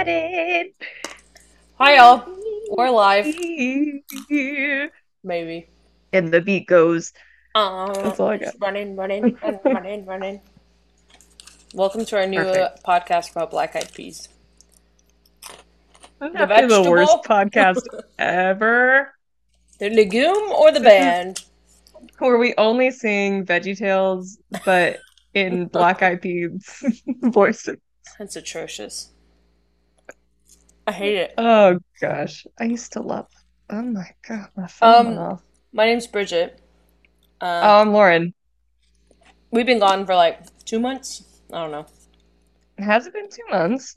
got it. Hi, y'all. We're live. Maybe. And the beat goes. That's all I got. Running. Welcome to our new podcast about Black Eyed Peas. That's the worst podcast ever. The legume or the band? Where we only sing Veggie Tales, but in Black Eyed Peas voices. That's atrocious. I hate it. Oh gosh, I used to love. Oh my god, my phone went off. My name's Bridget. I'm Lauren. We've been gone for like 2 months. I don't know. Has it been 2 months?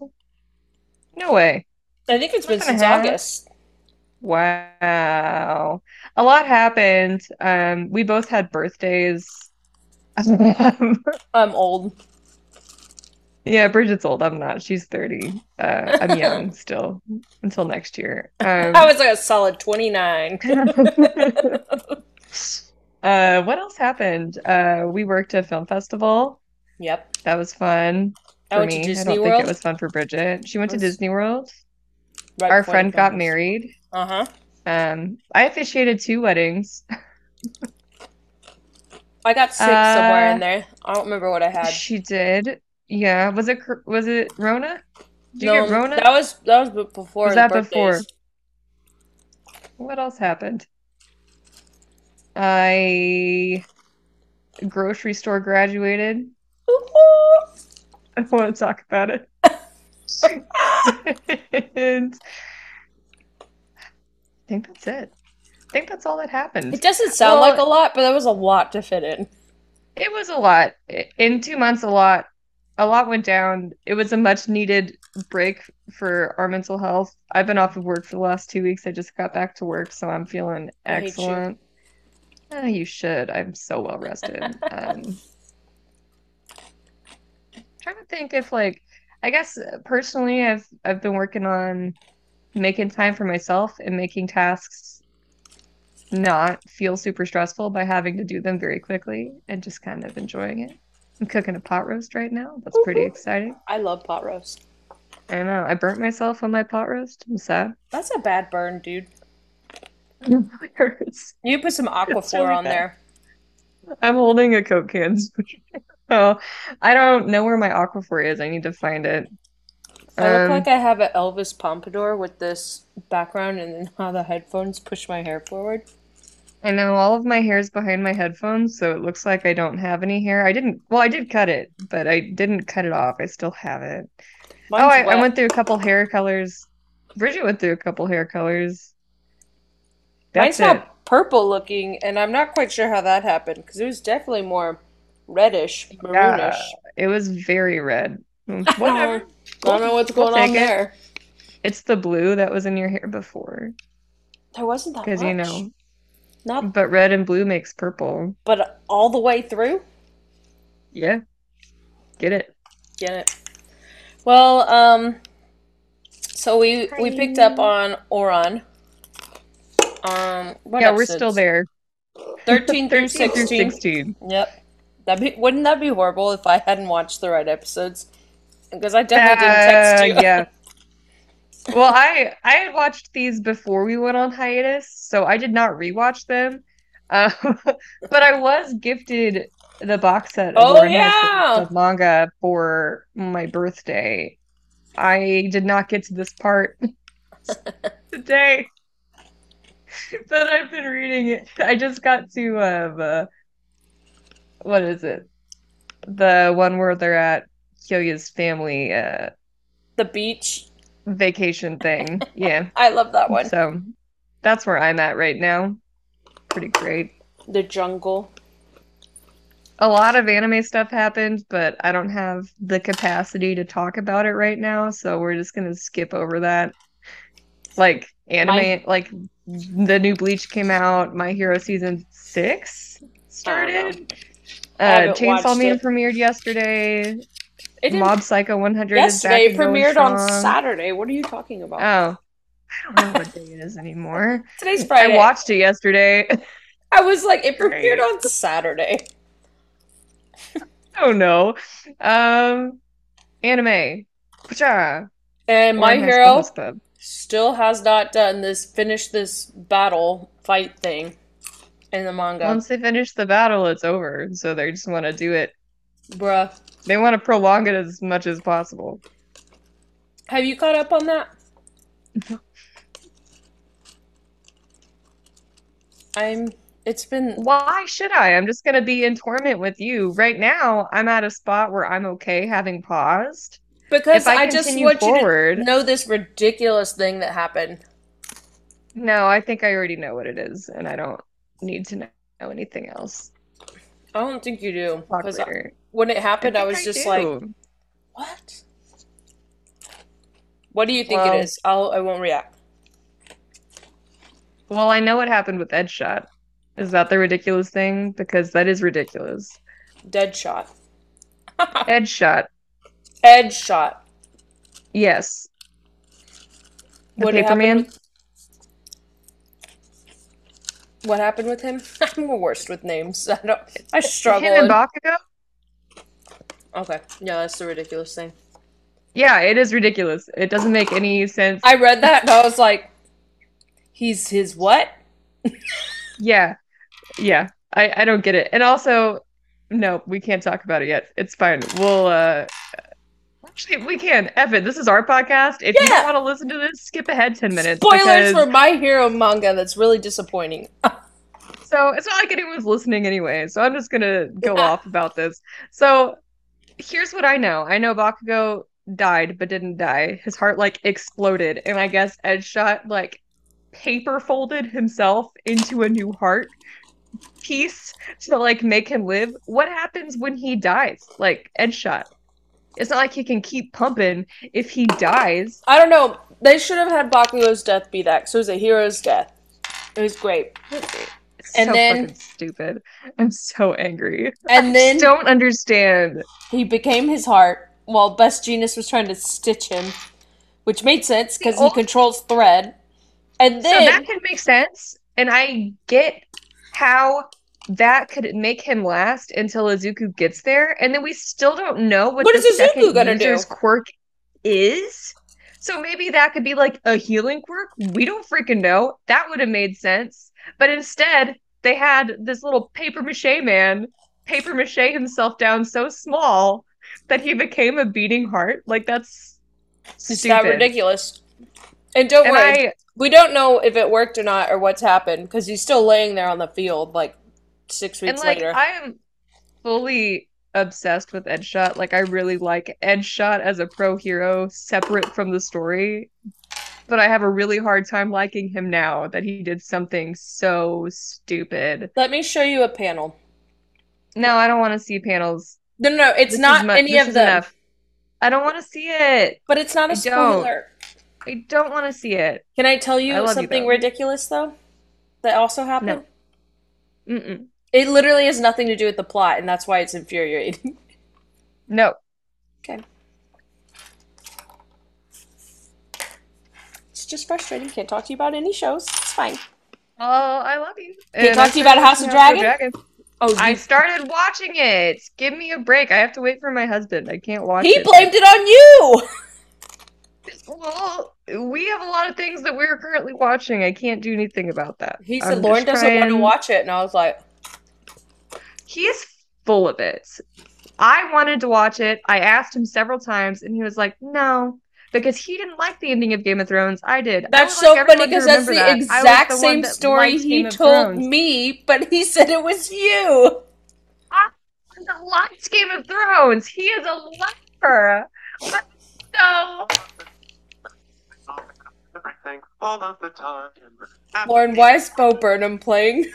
No way. I think it's been since August. Wow. A lot happened. We both had birthdays. I'm old. Yeah, Bridget's old. I'm not. She's 30. I'm young still until next year. I was like a solid 29. What else happened? We worked at a film festival. Yep. That was fun. I went to Disney World. I don't think it was fun for Bridget. She went to Disney World. Right. Our friend got married. Uh-huh. I officiated 2 weddings. I got sick somewhere in there. I don't remember what I had. She did. Yeah. Was it Rona? Did you get Rona? That was before. Was that birthdays. Before? What else happened? I grocery store graduated. I don't want to talk about it. And I think that's it. I think that's all that happened. It doesn't sound like a lot, but there was a lot to fit in. It was a lot. In 2 months, a lot went down. It was a much needed break for our mental health. I've been off of work for the last 2 weeks. I just got back to work, so I'm feeling excellent. You should. I'm so well rested. Trying to think if I guess personally I've been working on making time for myself and making tasks not feel super stressful by having to do them very quickly and just kind of enjoying it. I'm cooking a pot roast right now. That's pretty exciting. I love pot roast. I know. I burnt myself on my pot roast. I'm sad. That's a bad burn, dude. It hurts. You put some Aquaphor on there. I'm holding a Coke can. Oh, I don't know where my Aquaphor is. I need to find it. I look like I have an Elvis pompadour with this background and then how the headphones push my hair forward. I know all of my hair is behind my headphones, so it looks like I don't have any hair. I did cut it, but I didn't cut it off. I still have it. Mine's I went through a couple hair colors. Bridget went through a couple hair colors. That's Mine's not purple looking, and I'm not quite sure how that happened, because it was definitely more reddish, maroonish. It was very red. Whatever. I don't know what's going on there. It's the blue that was in your hair before. There wasn't that much. Because, but red and blue makes purple. But all the way through? Yeah. Get it. Well, so we picked up on Oran. We're still there. 13 through 16. Yep. Wouldn't that be horrible if I hadn't watched the right episodes? Because I definitely didn't text you. Yeah. Well, I had watched these before we went on hiatus, so I did not rewatch them. But I was gifted the box set of manga for my birthday. I did not get to this part today, but I've been reading it. I just got to what is it? The one where they're at Kyoya's family, the beach vacation thing. Yeah. I love that one. So that's where I'm at right now. Pretty great. The jungle. A lot of anime stuff happened, but I don't have the capacity to talk about it right now, so we're just gonna skip over that. Like anime, the new Bleach came out, My Hero season 6 started. Chainsaw Man premiered yesterday. Mob Psycho 100 is back premiered on Saturday. What are you talking about? Oh, I don't know what day it is anymore. Today's Friday. I watched it yesterday. I was like, it premiered on Saturday. Oh no. Anime. Pacha. And My Hero still has not done this, finished this battle fight thing in the manga. Once they finish the battle, it's over. So they just want to do it. Bruh. They want to prolong it as much as possible. Have you caught up on that? It's been... Why should I? I'm just going to be in torment with you. Right now, I'm at a spot where I'm okay having paused. Because I just want you to know this ridiculous thing that happened. No, I think I already know what it is, and I don't need to know anything else. I don't think you do. Because when it happened, I was just like, what? What do you think it is? I won't react. Well, I know what happened with Deadshot. Is that the ridiculous thing? Because that is ridiculous. Deadshot. Deadshot. Deadshot. Yes. The Paperman. What happened with him? I'm the worst with names. I struggle. Him and Bakugo? Okay. Yeah, that's the ridiculous thing. Yeah, it is ridiculous. It doesn't make any sense. I read that and I was like, he's his what? Yeah. Yeah. I don't get it. And also, no, we can't talk about it yet. It's fine. We'll, actually, we can. Evan, this is our podcast. If you don't want to listen to this, skip ahead 10 minutes. Spoilers for My Hero manga that's really disappointing. So it's not like anyone's listening anyway. So I'm just going to go off about this. So here's what I know. I know Bakugo died, but didn't die. His heart, like, exploded. And I guess Deadshot, like, paper folded himself into a new heart piece to, like, make him live. What happens when he dies? Like, Deadshot. It's not like he can keep pumping if he dies. I don't know. They should have had Bakugo's death be that, because it was a hero's death. It was great. It's and so then, fucking stupid. I'm so angry. And then I don't understand. He became his heart while Best Genius was trying to stitch him, which made sense because he controls Thread. And then, so that can make sense, and I get how that could make him last until Izuku gets there, and then we still don't know what the second user's quirk is. So maybe that could be like a healing quirk. We don't freaking know. That would have made sense. But instead, they had this little paper mache himself down so small that he became a beating heart. Like, that's stupid. It's not ridiculous. And don't worry, we don't know if it worked or not or what's happened, because he's still laying there on the field, like, 6 weeks later. And, like, I am fully obsessed with Deadshot. Like, I really like Deadshot as a pro hero, separate from the story. But I have a really hard time liking him now that he did something so stupid. Let me show you a panel. No, I don't want to see panels. No, it's not any of them. I don't want to see it. But it's not a spoiler. I don't want to see it. Can I tell you something ridiculous, though? That also happened? No. Mm-mm. It literally has nothing to do with the plot, and that's why it's infuriating. No. Okay. It's just frustrating. Can't talk to you about any shows. It's fine. Oh, I love you. Can't talk to you about House of Dragon? Oh, I started watching it. Give me a break. I have to wait for my husband. I can't watch it. He blamed it on you! Well, we have a lot of things that we're currently watching. I can't do anything about that. He said Lauren doesn't want to watch it, and I was like... He's full of it. I wanted to watch it. I asked him several times, and he was like, no, because he didn't like the ending of Game of Thrones. I did. That's so funny, because that's the exact same story he told me, but he said it was you. I liked Game of Thrones. He is a liar. No. All of the time. Lauren, why is Bo Burnham playing?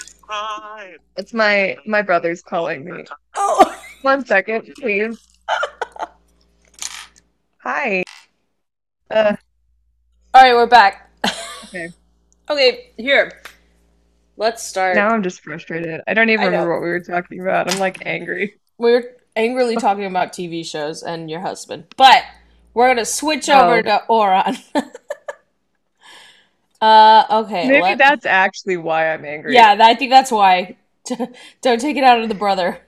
It's my brother's calling me. Oh, 1 second, please. Hi. All right, we're back. Okay. Okay, here. Let's start. Now I'm just frustrated. I don't even remember what we were talking about. I'm like angry. We were angrily talking about TV shows and your husband, but we're gonna switch over to Oran. Okay. Maybe that's actually why I'm angry. Yeah, I think that's why. Don't take it out on the brother.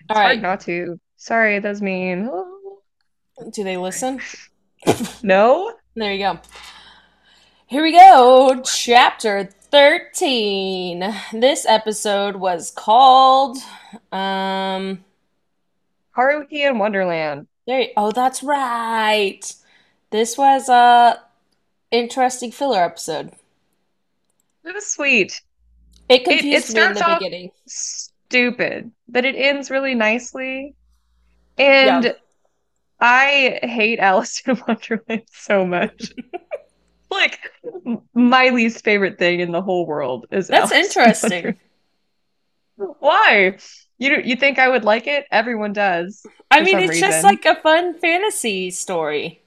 It's hard not to. Sorry, that's mean. Do they listen? No? There you go. Here we go. Chapter 13. This episode was called Haruhi in Wonderland. Oh, that's right. This was a interesting filler episode. It was sweet. It confused me in the beginning. Stupid, but it ends really nicely. And yeah. I hate Alice in Wonderland so much. Like, my least favorite thing in the whole world is Alice. That's interesting. Why? You think I would like it? Everyone does. I mean, it's just like a fun fantasy story.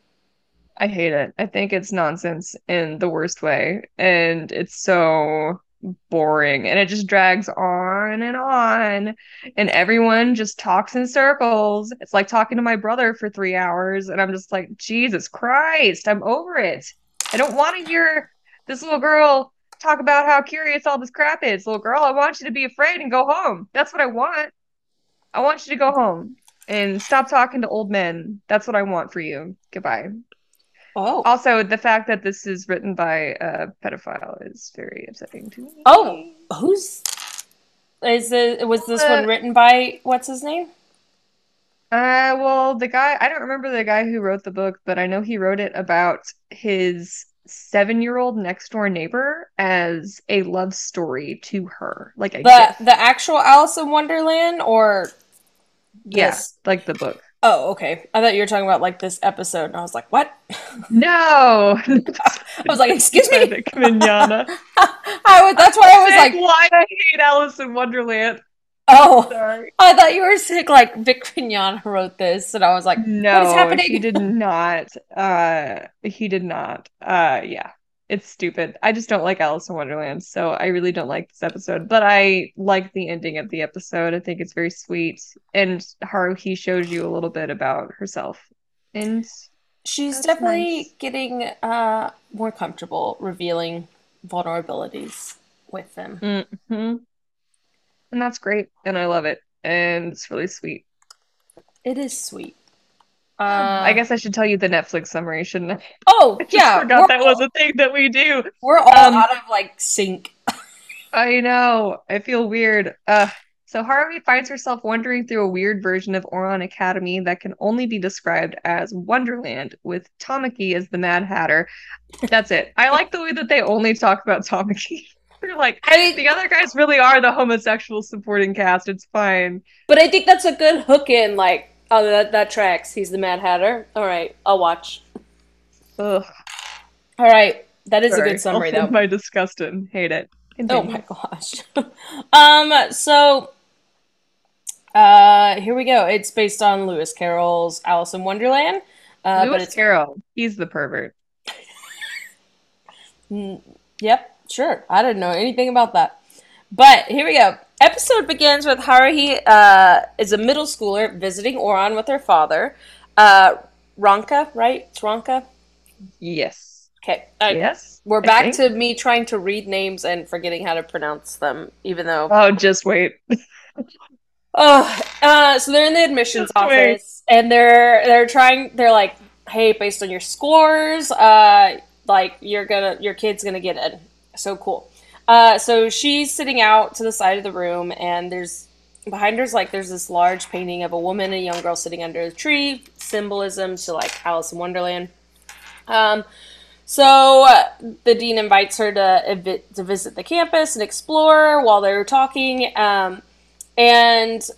I hate it. I think it's nonsense in the worst way. And it's so boring. And it just drags on. And everyone just talks in circles. It's like talking to my brother for 3 hours. And I'm just like, Jesus Christ, I'm over it. I don't want to hear this little girl talk about how curious all this crap is. Little girl, I want you to be afraid and go home. That's what I want. I want you to go home and stop talking to old men. That's what I want for you. Goodbye. Oh. Also, the fact that this is written by a pedophile is very upsetting to me. Oh, was this one written by, what's his name? Well, the guy, I don't remember the guy who wrote the book, but I know he wrote it about his 7-year-old next door neighbor as a love story to her. Like the actual Alice in Wonderland, or yes, yeah, like the book. Oh, okay. I thought you were talking about like this episode, and I was like, "What?" No, I was like, "Excuse me, Mignana." That's why I was like, "Why I hate Alice in Wonderland." Oh, sorry. I thought you were sick. Like Vic Mignogna wrote this, and I was like, "No, what is happening?" He did not. Yeah, it's stupid. I just don't like Alice in Wonderland, so I really don't like this episode. But I like the ending of the episode. I think it's very sweet, and Haruhi shows you a little bit about herself, and she's definitely getting more comfortable revealing vulnerabilities with them. Mm-hmm. And that's great, and I love it, and it's really sweet. It is sweet. I guess I should tell you the Netflix summary, shouldn't I? Oh, yeah. I forgot that was a thing that we do. We're all out of, like, sync. I know. I feel weird. So Haruhi finds herself wandering through a weird version of Oran Academy that can only be described as Wonderland, with Tamaki as the Mad Hatter. That's it. I like the way that they only talk about Tamaki. They're like, the other guys really are the homosexual supporting cast. It's fine. But I think that's a good hook in, like, oh, that tracks. He's the Mad Hatter. All right, I'll watch. Ugh. All right, that is a good summary, though. My disgust and hate it. Continue. Oh, my gosh. So here we go. It's based on Lewis Carroll's Alice in Wonderland. Carroll. He's the pervert. Yep. Sure, I didn't know anything about that. But here we go. Episode begins with Haruhi is a middle schooler visiting Oran with her father. Ranka, right? It's Ranka? Yes. Okay. Yes. We're back to me trying to read names and forgetting how to pronounce them, even though... Oh, just wait. So they're in the admissions office, and they're trying... They're like, hey, based on your scores, like, your kid's gonna get in. So cool. So she's sitting out to the side of the room, and there's this large painting of a woman and a young girl sitting under a tree, symbolism to like Alice in Wonderland. So the dean invites her to visit the campus and explore while they're talking. And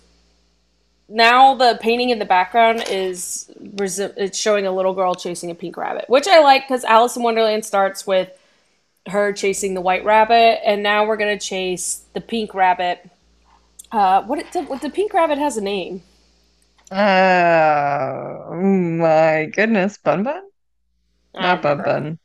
now the painting in the background is it's showing a little girl chasing a pink rabbit, which I like because Alice in Wonderland starts with her chasing the white rabbit, and now we're gonna chase the pink rabbit. The pink rabbit has a name. Oh my goodness, Bun Bun? Not Bun Bun.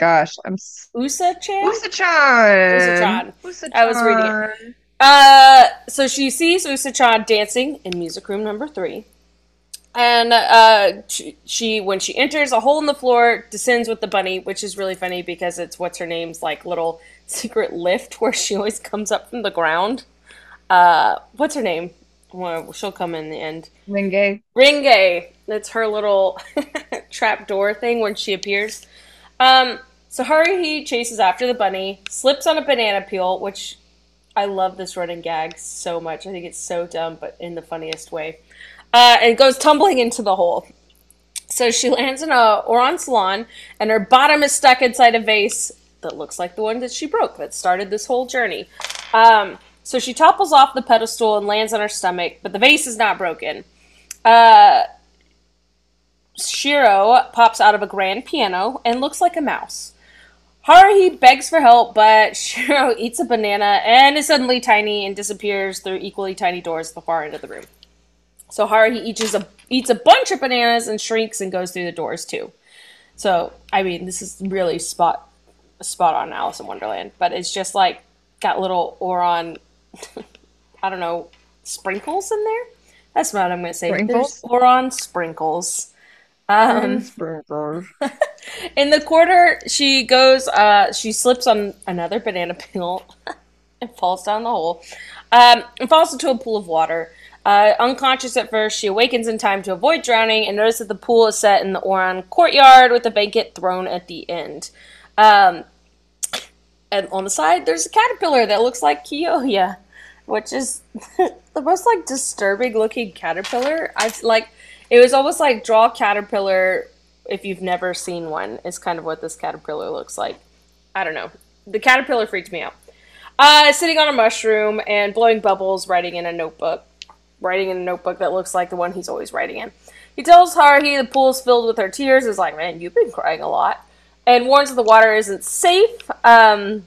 Gosh, I'm Usa-chan? Usa-chan. I was reading it. So she sees Usa-chan dancing in music room number 3. And she, when she enters, a hole in the floor, descends with the bunny, which is really funny because it's what's her name's like little secret lift where she always comes up from the ground. What's her name? Well, she'll come in the end. Ringay. It's her little trap door thing when she appears. So Haruhi chases after the bunny, slips on a banana peel, which I love this running gag so much. I think it's so dumb, but in the funniest way. And goes tumbling into the hole. So she lands in a Oran salon, and her bottom is stuck inside a vase that looks like the one that she broke that started this whole journey. So she topples off the pedestal and lands on her stomach, but the vase is not broken. Shiro pops out of a grand piano and looks like a mouse. Haruhi begs for help, but Shiro eats a banana and is suddenly tiny and disappears through equally tiny doors at the far end of the room. So Haruhi eats a bunch of bananas and shrinks and goes through the doors too. So, I mean, this is really spot on Alice in Wonderland, but it's just like got little Oran, I don't know, sprinkles in there? That's not what I'm going to say. Sprinkles? There's Oran sprinkles. In the quarter, she goes, she slips on another banana peel and falls down the hole and falls into a pool of water. Unconscious at first, she awakens in time to avoid drowning and notices that the pool is set in the Oran courtyard with a banquet thrown at the end. And on the side, there's a caterpillar that looks like Kiyoya, which is the most like disturbing looking caterpillar. It was almost like draw caterpillar if you've never seen one. Is kind of what this caterpillar looks like. I don't know. The caterpillar freaked me out. Sitting on a mushroom and blowing bubbles, writing in a notebook that looks like the one he's always writing in. He tells Haruhi the pool's filled with her tears. Is like, man, you've been crying a lot. And warns that the water isn't safe. The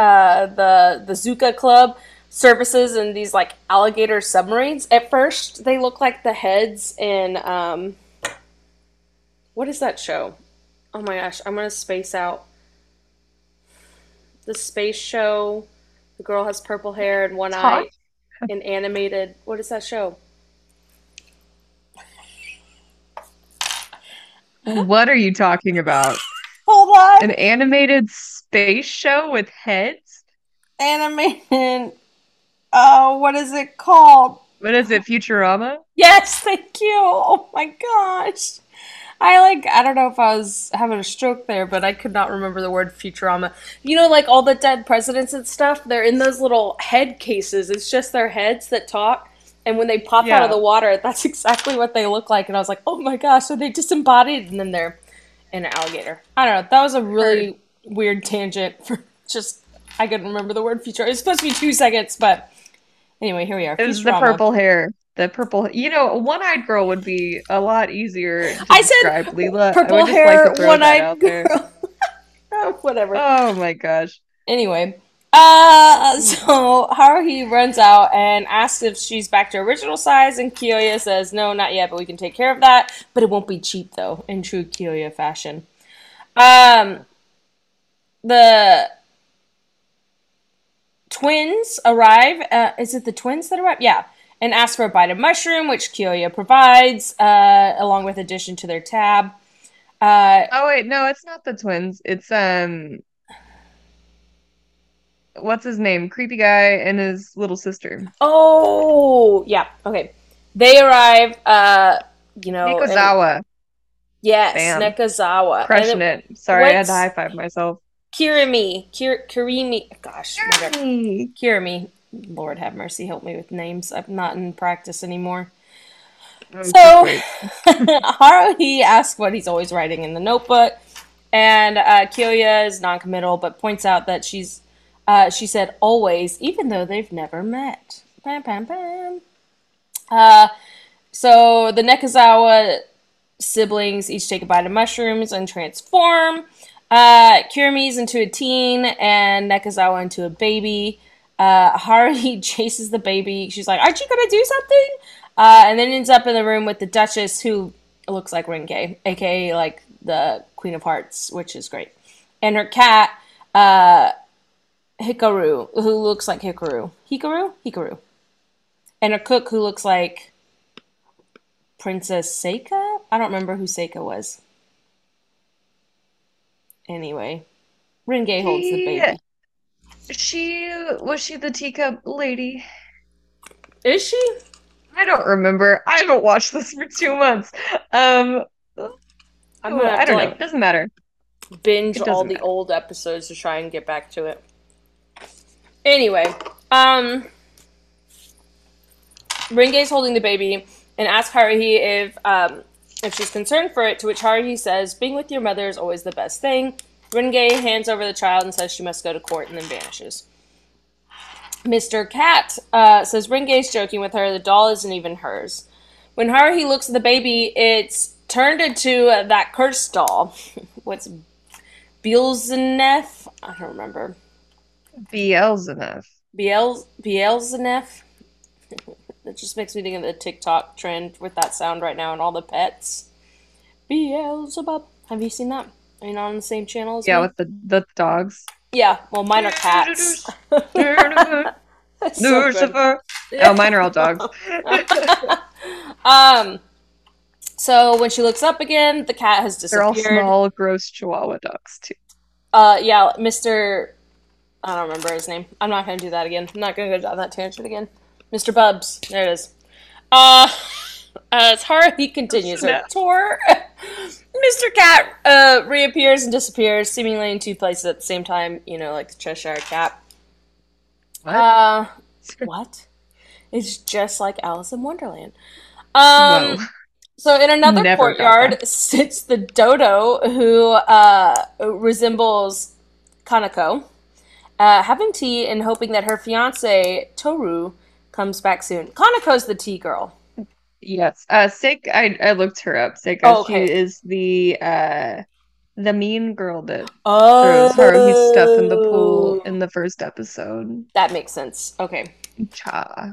Zuka Club surfaces in these like alligator submarines. At first, they look like the heads in what is that show? Oh my gosh, I'm gonna space out. The space show. The girl has purple hair and one eye. And animated. What is that show? What are you talking about? Hold on. An animated space show with heads. Animated. Oh, what is it called? What is it, Futurama? Yes, thank you. Oh my gosh. I don't know if I was having a stroke there, but I could not remember the word Futurama. You know, like all the dead presidents and stuff, they're in those little head cases. It's just their heads that talk. And when they pop out of the water, that's exactly what they look like. And I was like, oh my gosh, so they disembodied and then they're an alligator. I don't know. That was a really weird tangent for just, I couldn't remember the word Futurama. It was supposed to be 2 seconds, but... Anyway, here we are. It was the purple hair. The purple... You know, a one-eyed girl would be a lot easier to describe, Leela. Purple hair, one-eyed girl. Oh, whatever. Oh, my gosh. Anyway. So Haruhi runs out and asks if she's back to original size, and Kiyoya says, no, not yet, but we can take care of that. But it won't be cheap, though, in true Kiyoya fashion. The... twins arrive. Is it the twins that arrive? Yeah. And ask for a bite of mushroom, which Kiyoya provides, along with addition to their tab. No, it's not the twins. It's, what's his name? Creepy guy and his little sister. Oh, yeah. Okay. They arrive, Nekozawa. Yes, bam. Nekozawa. Crushing it. Sorry, I had to high-five myself. Kirimi. Lord have mercy, help me with names. I'm not in practice anymore. Haruhi asks what he's always writing in the notebook, and Kiyoya is noncommittal, but points out that she said always, even though they've never met. Bam, bam, bam. So the Nekozawa siblings each take a bite of mushrooms and transform. Kirimi's into a teen and Nekozawa into a baby. Haruhi chases the baby. She's like, aren't you going to do something? And then ends up in the room with the Duchess, who looks like Rinke, aka like the Queen of Hearts, which is great. And her cat, Hikaru, who looks like Hikaru. Hikaru. And her cook, who looks like Princess Seika? I don't remember who Seika was. Anyway, Ringe holds the baby. She the teacup lady? Is she? I don't remember. I haven't watched this for 2 months. I don't know. It doesn't matter. Binge all the old episodes to try and get back to it. Anyway, Ringei's holding the baby and asks Haruhi if she's concerned for it, to which Haruhi says, being with your mother is always the best thing. Ringei hands over the child and says she must go to court and then vanishes. Mr. Cat says Ringei's joking with her. The doll isn't even hers. When Haruhi looks at the baby, it's turned into that cursed doll. What's Beelzenef? I don't remember. Beelzenef. Beelzenef? That just makes me think of the TikTok trend with that sound right now and all the pets. Beelzebub. Have you seen that? Are you not on the same channel as me? Yeah, with the dogs. Yeah, well, mine are cats. Lucifer. Oh, mine are all dogs. So when she looks up again, the cat has disappeared. They're all small, gross Chihuahua dogs, too. Yeah, Mr. I don't remember his name. I'm not going to do that again. I'm not going to go down that tangent again. Mr. Bubs. There it is. As Haruhi continues her tour, Mr. Cat reappears and disappears, seemingly in two places at the same time, you know, like the Cheshire Cat. What? What? It's just like Alice in Wonderland. Whoa. So in another courtyard sits the dodo, who resembles Kanako, having tea and hoping that her fiancé, Toru, comes back soon. Kanako's the tea girl. Yes. Seika, I looked her up. Seika, oh, okay. She is the mean girl that throws Haruhi's stuff in the pool in the first episode. That makes sense. Okay. Cha.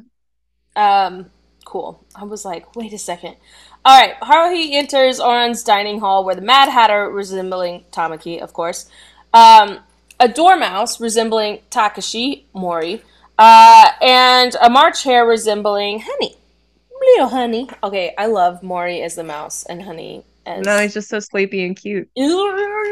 Cool. I was like, wait a second. All right. Haruhi enters Orin's dining hall, where the Mad Hatter, resembling Tamaki, of course, a dormouse resembling Takashi Mori, and a March Hare resembling Honey. Little Honey. Okay, I love Mori as the mouse and Honey as... No, he's just so sleepy and cute. Dressed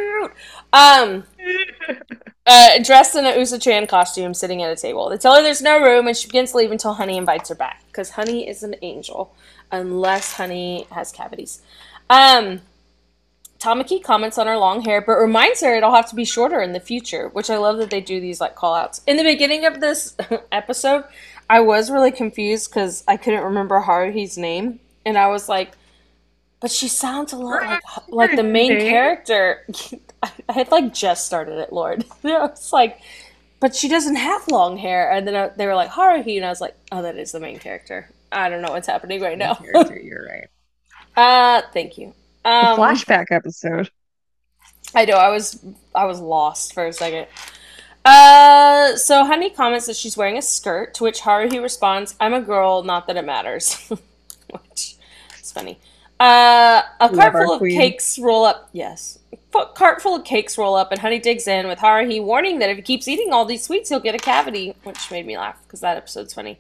in an Usa-chan costume, sitting at a table. They tell her there's no room, and she begins to leave until Honey invites her back, because Honey is an angel, unless Honey has cavities. Tamaki comments on her long hair, but reminds her it'll have to be shorter in the future, which I love that they do these, like, call-outs. In the beginning of this episode... I was really confused because I couldn't remember Haruhi's name, and I was like, but she sounds a lot like the main character. I had like just started it, Lord. And I was like, but she doesn't have long hair. And then they were like, Haruhi, and I was like, oh, that is the main character. I don't know what's happening right now. You're right. Thank you. The flashback episode. I know, I was lost for a second. So Honey comments that she's wearing a skirt, to which Haruhi responds, I'm a girl, not that it matters. Which is funny. A cart full of cakes roll up, and Honey digs in, with Haruhi warning that if he keeps eating all these sweets, he'll get a cavity, which made me laugh, because that episode's funny.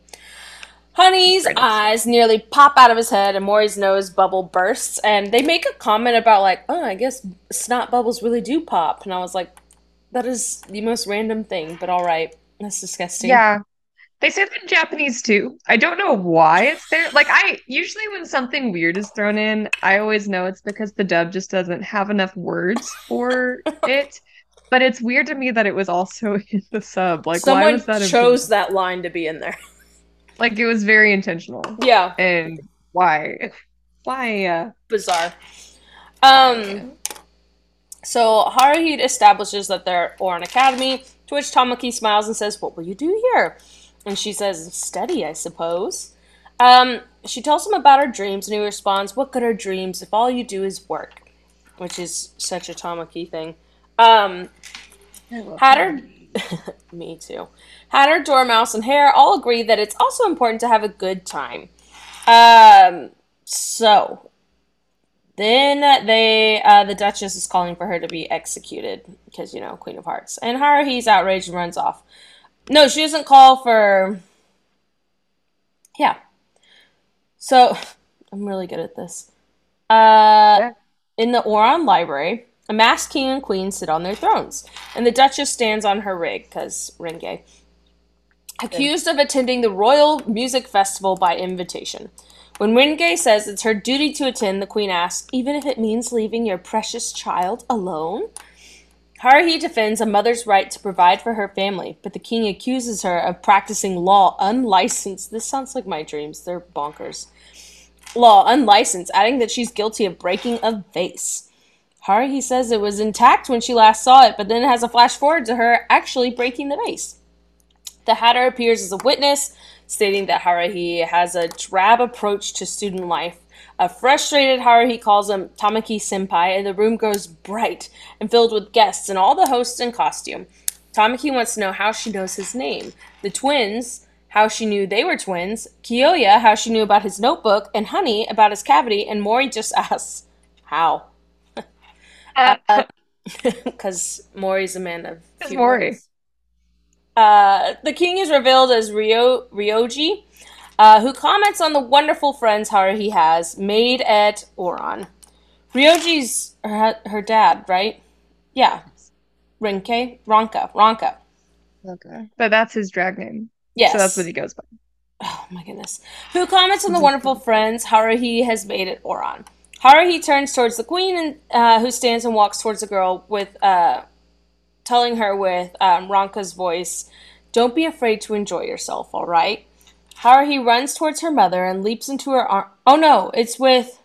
Honey's eyes nearly pop out of his head, and Mori's nose bubble bursts, and they make a comment about, like, oh, I guess snot bubbles really do pop, and I was like, that is the most random thing, but all right. That's disgusting. Yeah. They say that in Japanese, too. I don't know why it's there. Like, usually when something weird is thrown in, I always know it's because the dub just doesn't have enough words for it. But it's weird to me that it was also in the sub. Like, someone chose that line to be in there. Like, it was very intentional. Yeah. And why? Why? Bizarre. Yeah. So Haruhi establishes that they're Orin Academy, to which Tamaki smiles and says, what will you do here? And she says, steady, I suppose. She tells him about her dreams, and he responds, what good are dreams if all you do is work? Which is such a Tamaki thing. Me too. Hatter, Dormouse, and Hare all agree that it's also important to have a good time. Then they, the Duchess is calling for her to be executed, because, you know, Queen of Hearts. And Haruhi's outraged and runs off. No, she doesn't call for... Yeah. So, I'm really good at this. In the Orin Library, a masked king and queen sit on their thrones, and the Duchess stands on her rig, because Ringei. accused of attending the Royal Music Festival by invitation. When Wingay says it's her duty to attend, the Queen asks, even if it means leaving your precious child alone? Harhi defends a mother's right to provide for her family, but the King accuses her of practicing law unlicensed. This sounds like my dreams. They're bonkers. Law unlicensed, adding that she's guilty of breaking a vase. Harhi says it was intact when she last saw it, but then it has a flash forward to her actually breaking the vase. The Hatter appears as a witness, stating that Haruhi has a drab approach to student life. A frustrated Haruhi calls him Tamaki-senpai, and the room goes bright and filled with guests and all the hosts in costume. Tamaki wants to know how she knows his name, the twins, how she knew they were twins, Kiyoya, how she knew about his notebook, and Honey, about his cavity, and Mori just asks, how? Because Mori's a man of few words. The King is revealed as Ryoji, who comments on the wonderful friends Haruhi has made at Oran. Ryoji's her dad, right? Yeah. Rinke? Ronka. Okay. But that's his drag name. Yes. So that's what he goes by. Oh, my goodness. Who comments on the wonderful friends Haruhi has made at Oran. Haruhi turns towards the Queen, and who stands and walks towards the girl with... telling her with Ronka's voice, don't be afraid to enjoy yourself, all right? Haruhi runs towards her mother and leaps into her arm. Oh, no, it's with...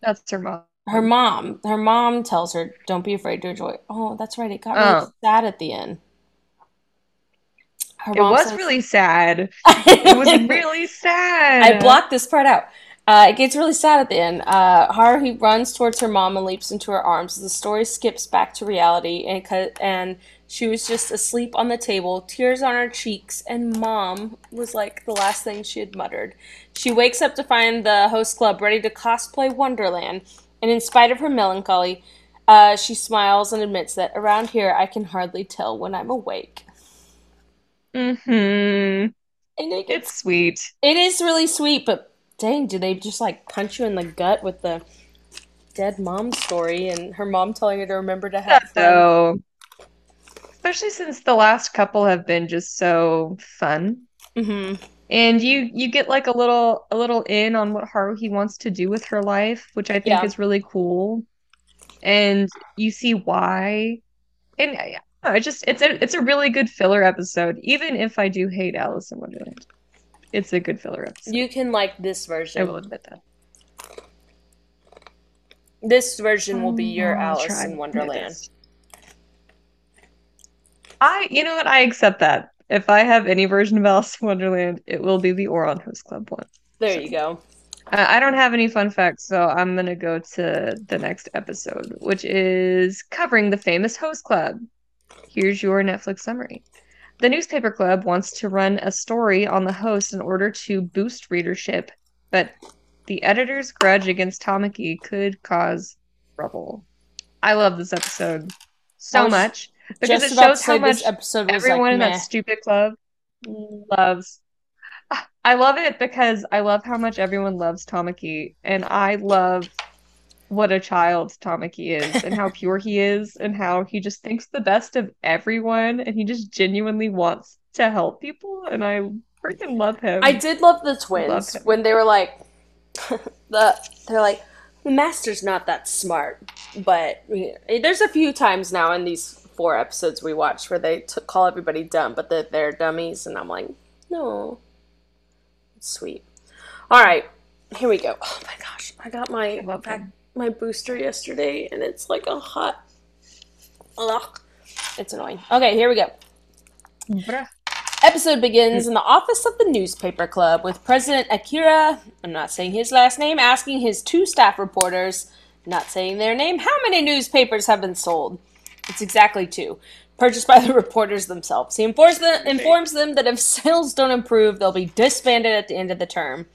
That's her mom. Her mom tells her, don't be afraid to enjoy. Oh, that's right. It got really sad at the end. Her mom was really sad. It was really sad. I blocked this part out. It gets really sad at the end. Haruhi runs towards her mom and leaps into her arms. The story skips back to reality, and she was just asleep on the table, tears on her cheeks, and mom was like the last thing she had muttered. She wakes up to find the host club ready to cosplay Wonderland, and in spite of her melancholy, she smiles and admits that around here I can hardly tell when I'm awake. Mm-hmm. And it's sweet. It is really sweet, but... Dang, do they just, like, punch you in the gut with the dead mom story and her mom telling her to remember to have fun? So, especially since the last couple have been just so fun. Mm-hmm. And you get, like, a little in on what Haruhi wants to do with her life, which I think is really cool. And you see why. And it's a really good filler episode, even if I do hate Alice in Wonderland. It's a good filler episode. You can like this version. I will admit that. This version will be your Alice in Wonderland. You know what? I accept that. If I have any version of Alice in Wonderland, it will be the Oran Host Club one. There you go. I don't have any fun facts, so I'm going to go to the next episode, which is covering the famous Host Club. Here's your Netflix summary. The newspaper club wants to run a story on the host in order to boost readership, but the editor's grudge against Tamaki could cause trouble. I love this episode so much because it shows how much everyone in that stupid club loves. I love it because I love how much everyone loves Tamaki, and I love what a child Tamaki is, and how pure he is, and how he just thinks the best of everyone, and he just genuinely wants to help people, and I freaking love him. I did love the twins when they were like, the master's not that smart, but there's a few times now in these 4 episodes we watched where they call everybody dumb, but they're dummies, and I'm like, no. It's sweet. All right, here we go. Oh my gosh, I got my booster yesterday, and it's like a hot... Ugh. It's annoying. Okay, here we go. Bruh. Episode begins in the office of the newspaper club with President Akira, I'm not saying his last name, asking his 2 staff reporters, not saying their name, how many newspapers have been sold? It's exactly 2, purchased by the reporters themselves. He informs them that if sales don't improve, they'll be disbanded at the end of the term.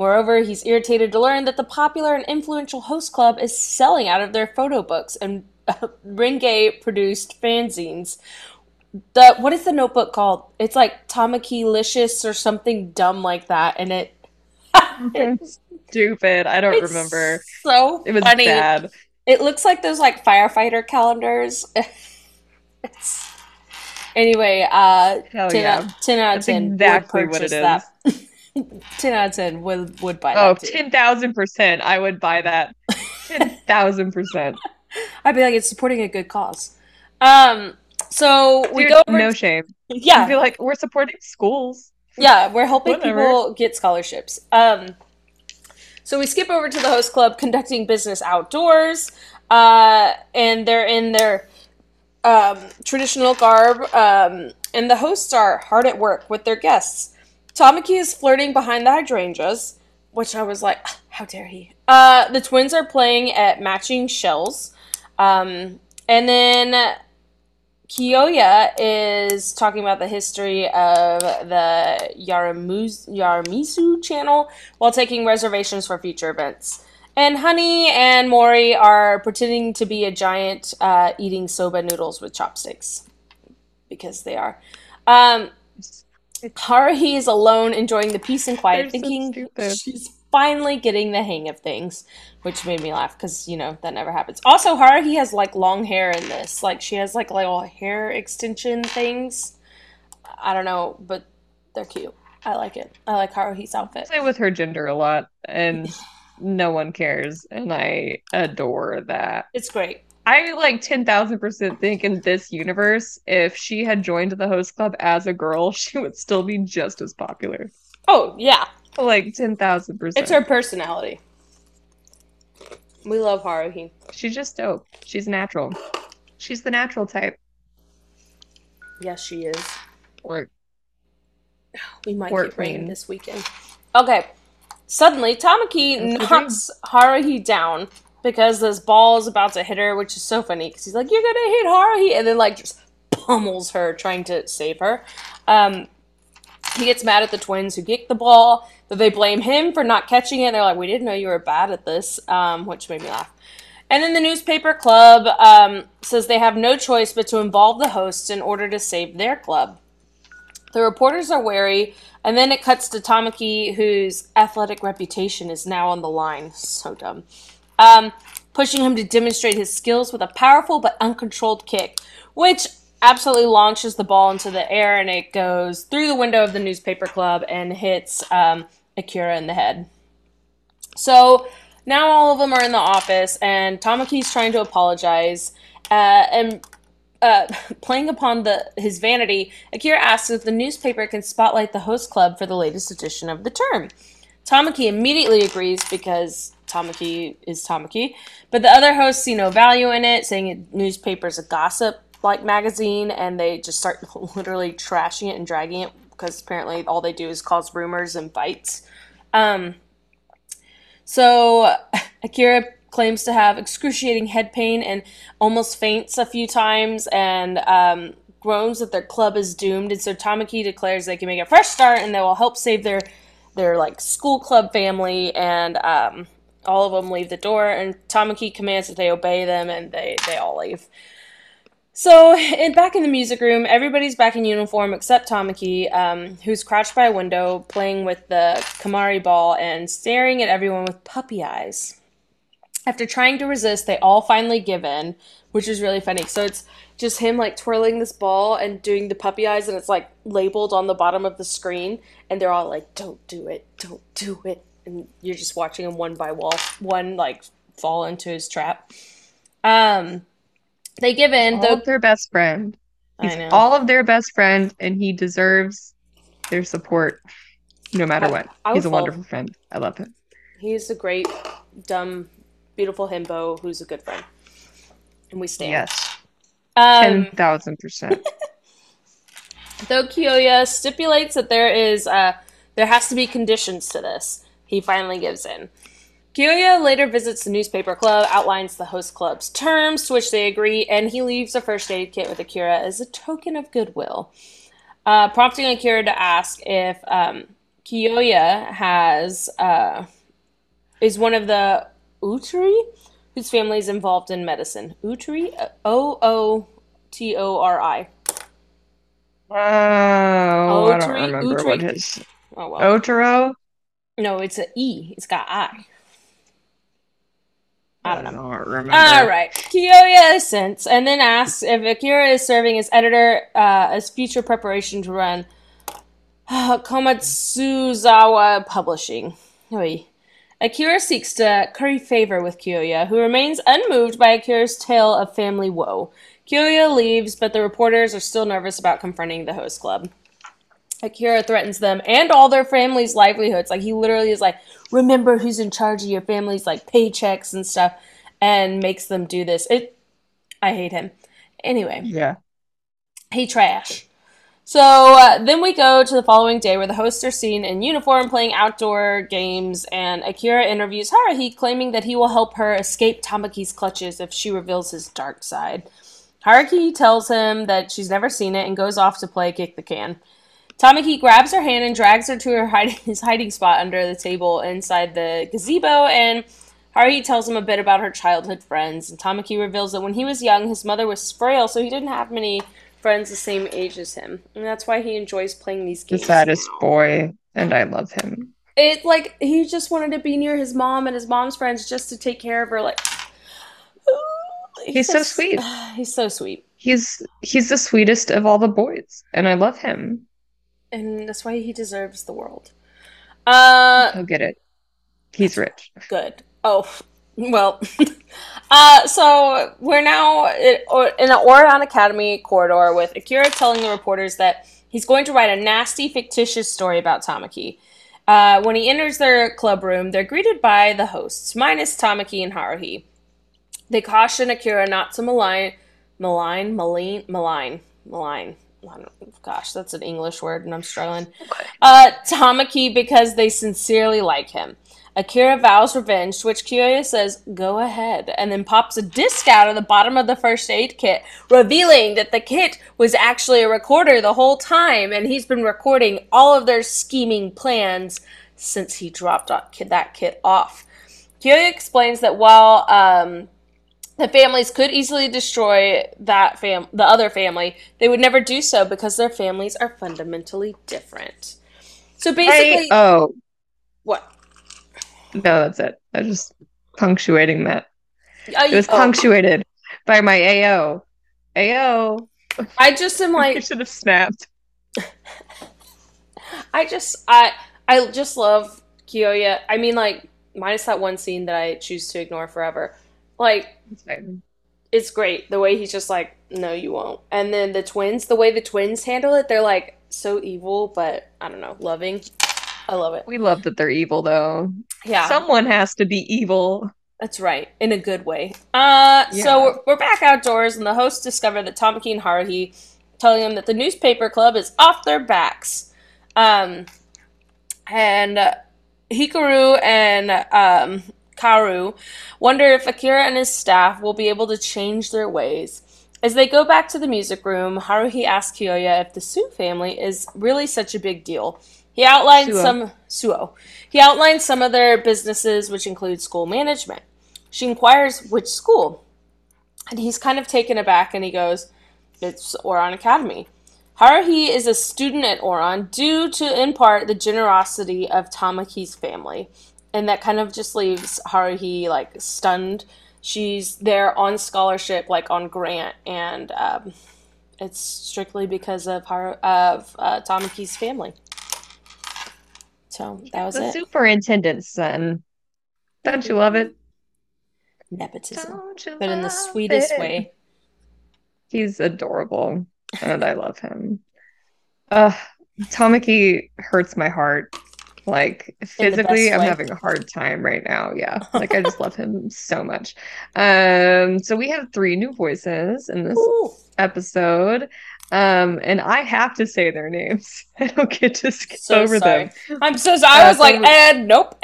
Moreover, he's irritated to learn that the popular and influential host club is selling out of their photo books and Ringe-produced fanzines. What is the notebook called? It's like Tamaki-licious or something dumb like that, and it's stupid. I don't remember. So it was funny. Bad. It looks like those like firefighter calendars. it's Anyway, 10 out of 10. Exactly what it is. 10 out of 10 would buy that. Oh, 10,000%. I would buy that. 10,000%. I'd be like, it's supporting a good cause. So we go over. No shame. Yeah. I feel like we're supporting schools. Yeah, we're helping people get scholarships. So we skip over to the host club conducting business outdoors. And they're in their traditional garb. And the hosts are hard at work with their guests. Tamaki is flirting behind the hydrangeas, which I was like, how dare he? The twins are playing at matching shells. And then Kiyoya is talking about the history of the Yaramizu channel while taking reservations for future events. And Honey and Mori are pretending to be a giant eating soba noodles with chopsticks. Because they are. Haruhi is alone enjoying the peace and quiet, thinking she's finally getting the hang of things, which made me laugh because, you know, that never happens. Also, Haruhi has, like, long hair in this. Like, she has, like, little hair extension things. I don't know, but they're cute. I like it. I like Haruhi's outfit. I play with her gender a lot, and no one cares, and I adore that. It's great. I, like, 10,000% think in this universe, if she had joined the host club as a girl, she would still be just as popular. Oh, yeah. Like, 10,000%. It's her personality. We love Haruhi. She's just dope. She's natural. She's the natural type. Yes, she is. Or we might get rain this weekend. Okay. Suddenly, Tamaki knocks Haruhi down because this ball is about to hit her, which is so funny because he's like, you're going to hit Haruhi. And then, like, just pummels her trying to save her. He gets mad at the twins who kicked the ball, but they blame him for not catching it. They're like, we didn't know you were bad at this, which made me laugh. And then the newspaper club says they have no choice but to involve the hosts in order to save their club. The reporters are wary, and then it cuts to Tamaki, whose athletic reputation is now on the line. So dumb. Pushing him to demonstrate his skills with a powerful but uncontrolled kick, which absolutely launches the ball into the air, and it goes through the window of the newspaper club and hits Akira in the head. So now all of them are in the office, and Tamaki's trying to apologize. And playing upon his vanity, Akira asks if the newspaper can spotlight the host club for the latest edition of the term. Tamaki immediately agrees because Tamaki is Tamaki, but the other hosts see no value in it, saying newspaper's a gossip like magazine, and they just start literally trashing it and dragging it because apparently all they do is cause rumors and fights. So Akira claims to have excruciating head pain and almost faints a few times and groans that their club is doomed, and so Tamaki declares they can make a fresh start and they will help save their like school club family, and all of them leave the door, and Tamaki commands that they obey them, and they all leave. So, back in the music room, everybody's back in uniform except Tamaki, who's crouched by a window, playing with the Kamari ball and staring at everyone with puppy eyes. After trying to resist, they all finally give in, which is really funny. So it's just him, like, twirling this ball and doing the puppy eyes, and it's, like, labeled on the bottom of the screen, and they're all like, don't do it, don't do it. And you're just watching him one fall into his trap. They give in. All of their best friend. He's all of their best friend, and he deserves their support no matter what. He's a wonderful friend. I love him. He is a great, dumb, beautiful himbo who's a good friend. And we stand. Yes. 10,000%. Though Kiyoya stipulates that there has to be conditions to this, he finally gives in. Kiyoya later visits the newspaper club, outlines the host club's terms, to which they agree, and he leaves a first aid kit with Akira as a token of goodwill, prompting Akira to ask if Kiyoya is one of the Utari, whose family is involved in medicine. Utari? Ootori. Oh, I don't remember Utari. What it is. Oh, well. Otaro? No, it's an E. It's got I. I don't know. I don't remember. All right. Kiyoya assents and then asks if Akira is serving as editor as future preparation to run Komatsuzawa Publishing. Oy. Akira seeks to curry favor with Kiyoya, who remains unmoved by Akira's tale of family woe. Kiyoya leaves, but the reporters are still nervous about confronting the host club. Akira threatens them and all their family's livelihoods. Like, he literally is like, remember who's in charge of your family's, like, paychecks and stuff, and makes them do this. I hate him. Anyway. Yeah. He trash. So, then we go to the following day where the hosts are seen in uniform playing outdoor games, and Akira interviews Haruhi, claiming that he will help her escape Tamaki's clutches if she reveals his dark side. Haruhi tells him that she's never seen it and goes off to play kick the can. Tamaki grabs her hand and drags her to her hiding spot under the table inside the gazebo, and Haruhi tells him a bit about her childhood friends, and Tamaki reveals that when he was young, his mother was frail, so he didn't have many friends the same age as him, and that's why he enjoys playing these games. The saddest boy, and I love him. It's like, he just wanted to be near his mom and his mom's friends just to take care of her, like... He's so sweet. He's so sweet. He's the sweetest of all the boys, and I love him. And that's why he deserves the world. He'll get it. He's rich. Good. Oh, well. So we're now in the Orion Academy corridor with Akira telling the reporters that he's going to write a nasty, fictitious story about Tamaki. When he enters their club room, they're greeted by the hosts, minus Tamaki and Haruhi. They caution Akira not to malign. Gosh, that's an English word and I'm struggling. Tamaki, because they sincerely like him. Akira vows revenge, to which Kiyoya says, go ahead, and then pops a disc out of the bottom of the first aid kit, revealing that the kit was actually a recorder the whole time, and he's been recording all of their scheming plans since he dropped that kit off. Kiyoya explains that while the families could easily destroy that the other family, they would never do so because their families are fundamentally different. So basically... What? No, that's it. I was just punctuating that. It was punctuated by my AO. AO. I just am like... I should have snapped. I just love Kiyoya. I mean, like, minus that one scene that I choose to ignore forever. Like, it's great. The way he's just like, no, you won't. And then the twins, the way the twins handle it, they're like so evil, but I don't know, loving. I love it. We love that they're evil, though. Yeah. Someone has to be evil. That's right. In a good way. Yeah. So we're back outdoors, and the hosts discover that Tamaki and Haruhi telling them that the newspaper club is off their backs. And Hikaru and... Kaoru wonder if Akira and his staff will be able to change their ways. As they go back to the music room, Haruhi asks Kiyoya if the Suo family is really such a big deal. He outlines He outlines some of their businesses, which include school management. She inquires which school, and he's kind of taken aback, and he goes, "It's Orion Academy." Haruhi is a student at Orion due to, in part, the generosity of Tamaki's family. And that kind of just leaves Haruhi, like, stunned. She's there on scholarship, like, on grant. And it's strictly because of Tamaki's family. So, that was it. The superintendent's son. Don't you love it? Nepotism. But in the sweetest way. He's adorable. And I love him. Tamaki hurts my heart. Like, physically, I'm having a hard time right now. Yeah. Like, I just love him so much. So we have 3 new voices in this episode. And I have to say their names. I don't get to skip over them. I'm so sorry. I was like, nope.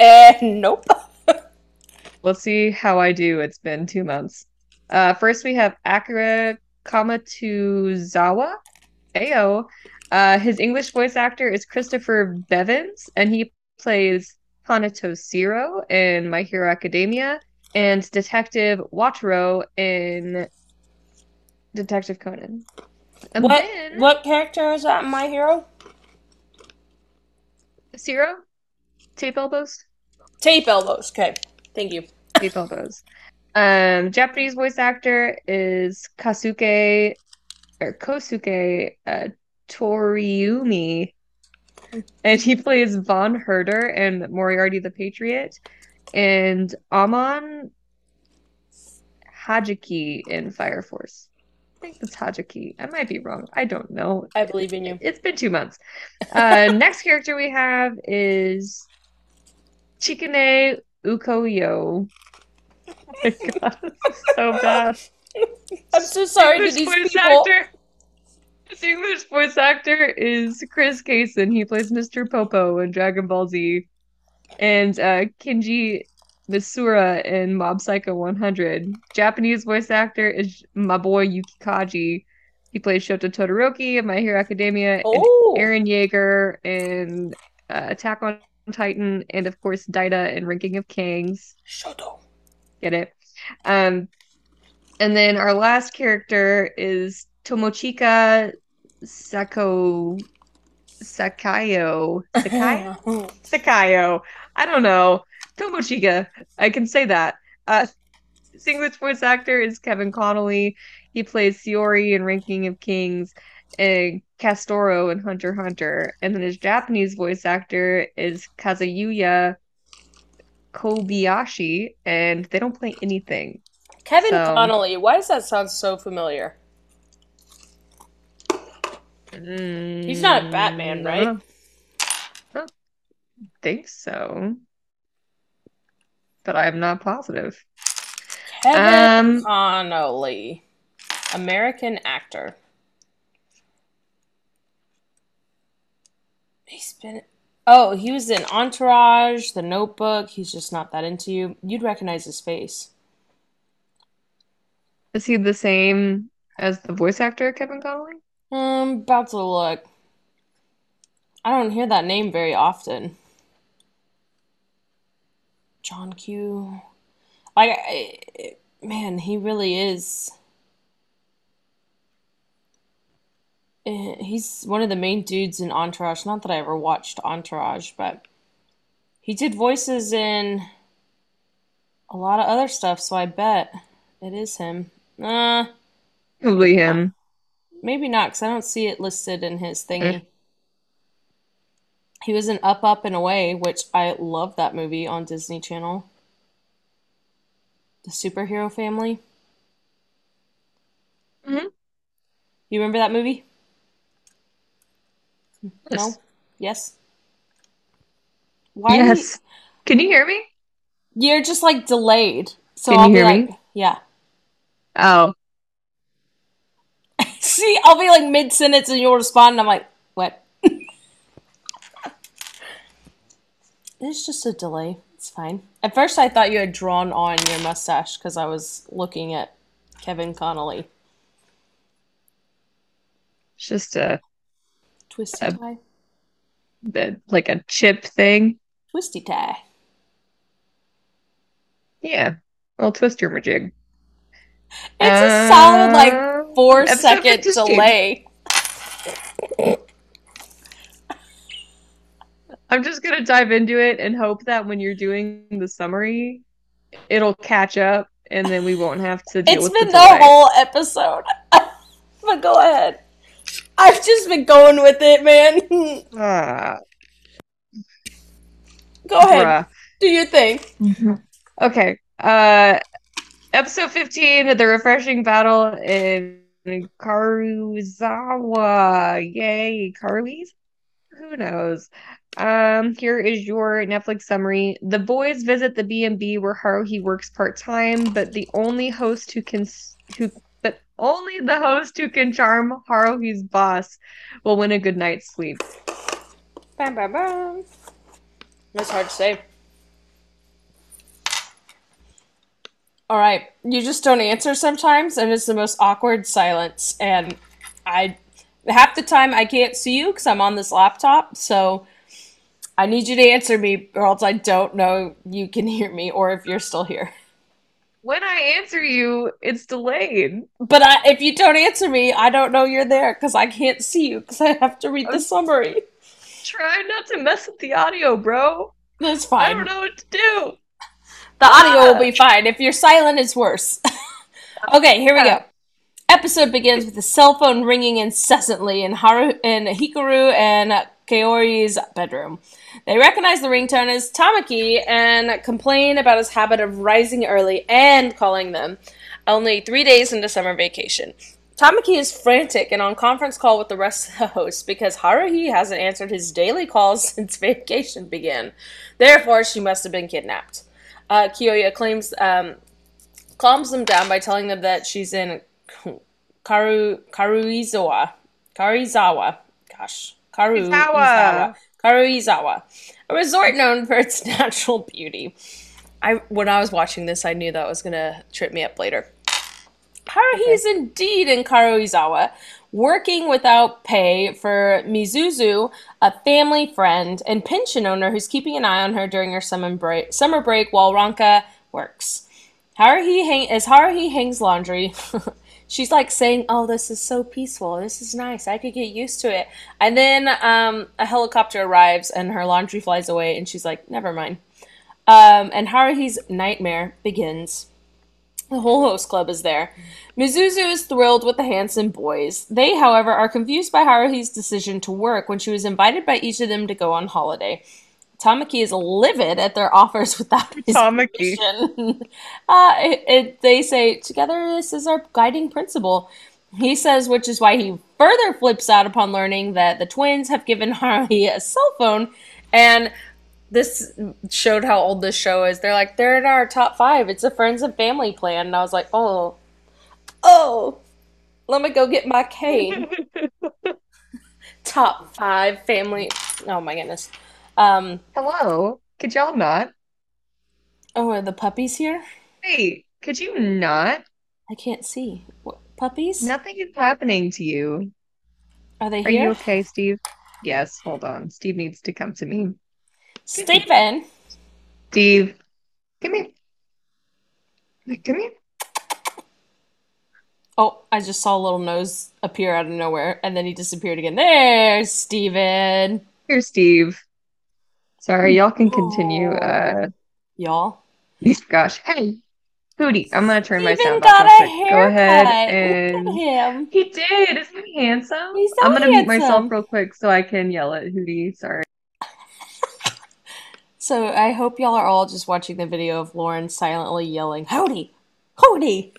Let's see how I do. It's been 2 months. First, we have Akira Komatsuzawa. Ayo. His English voice actor is Christopher Bevins, and he plays Hanato Shiro in My Hero Academia and Detective Wataro in Detective Conan. And what character is that in My Hero? Shiro? Tape Elbows? Tape Elbows, okay. Thank you. Tape Elbows. Japanese voice actor is Kosuke Toriumi, and he plays Von Herder and Moriarty the Patriot, and Amon Hajiki in Fire Force. I think it's Hajiki. I might be wrong. I don't know. I believe in you. It's been 2 months. Next character we have is Chikane Ukoyo. Oh my god, this is so bad. I'm so sorry to these people. This English voice actor is Chris Kaysen. He plays Mr. Popo in Dragon Ball Z. And Kenji Misura in Mob Psycho 100. Japanese voice actor is my boy Yuki Kaji. He plays Shota Todoroki in My Hero Academia, and Eren Yeager in Attack on Titan, and of course Daida in Ranking of Kings. Shoto. Get it? And then our last character is Tomochika Sakayo. I don't know. Tomochika. I can say that. English voice actor is Kevin Connolly. He plays Sayori in Ranking of Kings and Castoro in Hunter x Hunter. And then his Japanese voice actor is Kazuyuya Kobayashi, and they don't play anything. Kevin Connolly. Why does that sound so familiar? He's not a Batman, right? I don't think so. But I am not positive. Kevin Connolly, American actor. He's been... Oh, he was in Entourage, The Notebook. He's just not that into you. You'd recognize his face. Is he the same as the voice actor, Kevin Connolly? I'm about to look. I don't hear that name very often. John Q. Like, man, he really is. He's one of the main dudes in Entourage. Not that I ever watched Entourage, but he did voices in a lot of other stuff, so I bet it is him. Probably him. Maybe not, because I don't see it listed in his thingy. He was in Up, Up, and Away, which I love that movie on Disney Channel. The superhero family. Mm-hmm. You remember that movie? Yes. No? Yes? Why? Yes. Can you hear me? You're just, like, delayed. So can you hear me? Yeah. Oh. See, I'll be, like, mid-sentence and you'll respond, and I'm like, what? It's just a delay. It's fine. At first, I thought you had drawn on your mustache because I was looking at Kevin Connolly. It's just a... twisty tie? Like a chip thing? Twisty tie. Yeah. I'll twist your majig. It's a solid, like, 4-second delay. I'm just going to dive into it and hope that when you're doing the summary, it'll catch up and then we won't have to deal with the delay. It's been the whole episode. But go ahead. I've just been going with it, man. Go ahead. Do your thing. Okay. Episode 15, The Refreshing Battle in Karuizawa. Yay, Karuiz? Who knows? Here is your Netflix summary. The boys visit the B&B where Haruhi works part-time, but only the host who can charm Haruhi's boss will win a good night's sleep. Bam, bam, bam. That's hard to say. All right, you just don't answer sometimes, and it's the most awkward silence. And half the time I can't see you because I'm on this laptop, so I need you to answer me, or else I don't know you can hear me or if you're still here. When I answer you, it's delayed. But if you don't answer me, I don't know you're there because I can't see you because I have to read the summary. Try not to mess with the audio, bro. That's fine. I don't know what to do. The audio will be fine. If you're silent, it's worse. Okay, here we go. Episode begins with the cell phone ringing incessantly in Hikaru and Kaori's bedroom. They recognize the ringtone as Tamaki and complain about his habit of rising early and calling them. Only 3 days into summer vacation. Tamaki is frantic and on conference call with the rest of the hosts because Haruhi hasn't answered his daily calls since vacation began. Therefore, she must have been kidnapped. Kiyoya calms them down by telling them that she's in Karuizawa, a resort known for its natural beauty. When I was watching this, I knew that was going to trip me up later. Haruhi is indeed in Karuizawa, working without pay for Mizuzu, a family friend and pension owner who's keeping an eye on her during her summer break while Ranka works. Haruhi hangs laundry, she's like saying, "Oh, this is so peaceful. This is nice. I could get used to it." And then a helicopter arrives and her laundry flies away and she's like, "Never mind." And Haruhi's nightmare begins. The whole host club is there. Mizuzu is thrilled with the handsome boys. They, however, are confused by Haruhi's decision to work when she was invited by each of them to go on holiday. Tamaki is livid at their offers without his permission. They say, "Together, this is our guiding principle." He says, which is why he further flips out upon learning that the twins have given Haruhi a cell phone. And this showed how old this show is. They're like, "They're in our top 5. It's a friends and family plan." And I was like, oh, let me go get my cane. Top 5 family. Oh, my goodness. Hello, could y'all not? Oh, are the puppies here? Hey, could you not? I can't see. What, puppies? Nothing is happening to you. Are they here? Are you okay, Steve? Yes, hold on. Steve needs to come to me. Steven! Steve, come here. Come here. Oh, I just saw a little nose appear out of nowhere, and then he disappeared again. There's Steven! Here's Steve. Sorry, y'all can continue. Y'all? Gosh. Hey, Hootie, I'm going to turn my sound off. Go ahead. And look at him. He did. Isn't he handsome? He's so I'm going to mute myself real quick so I can yell at Hootie. Sorry. So I hope y'all are all just watching the video of Lauren silently yelling, "Hootie! Hootie!"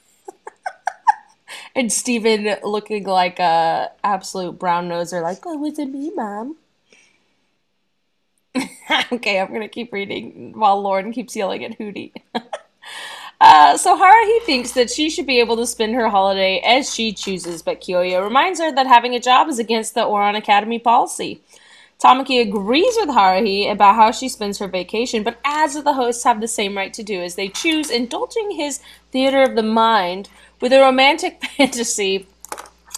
And Steven looking like a absolute brown noser, like, "Oh, was it me, Mom?" Okay, I'm going to keep reading while Lauren keeps yelling at Hootie. So Haruhi thinks that she should be able to spend her holiday as she chooses, but Kiyoya reminds her that having a job is against the Oran Academy policy. Tamaki agrees with Haruhi about how she spends her vacation, but adds that the hosts have the same right to do as they choose, indulging his theater of the mind with a romantic fantasy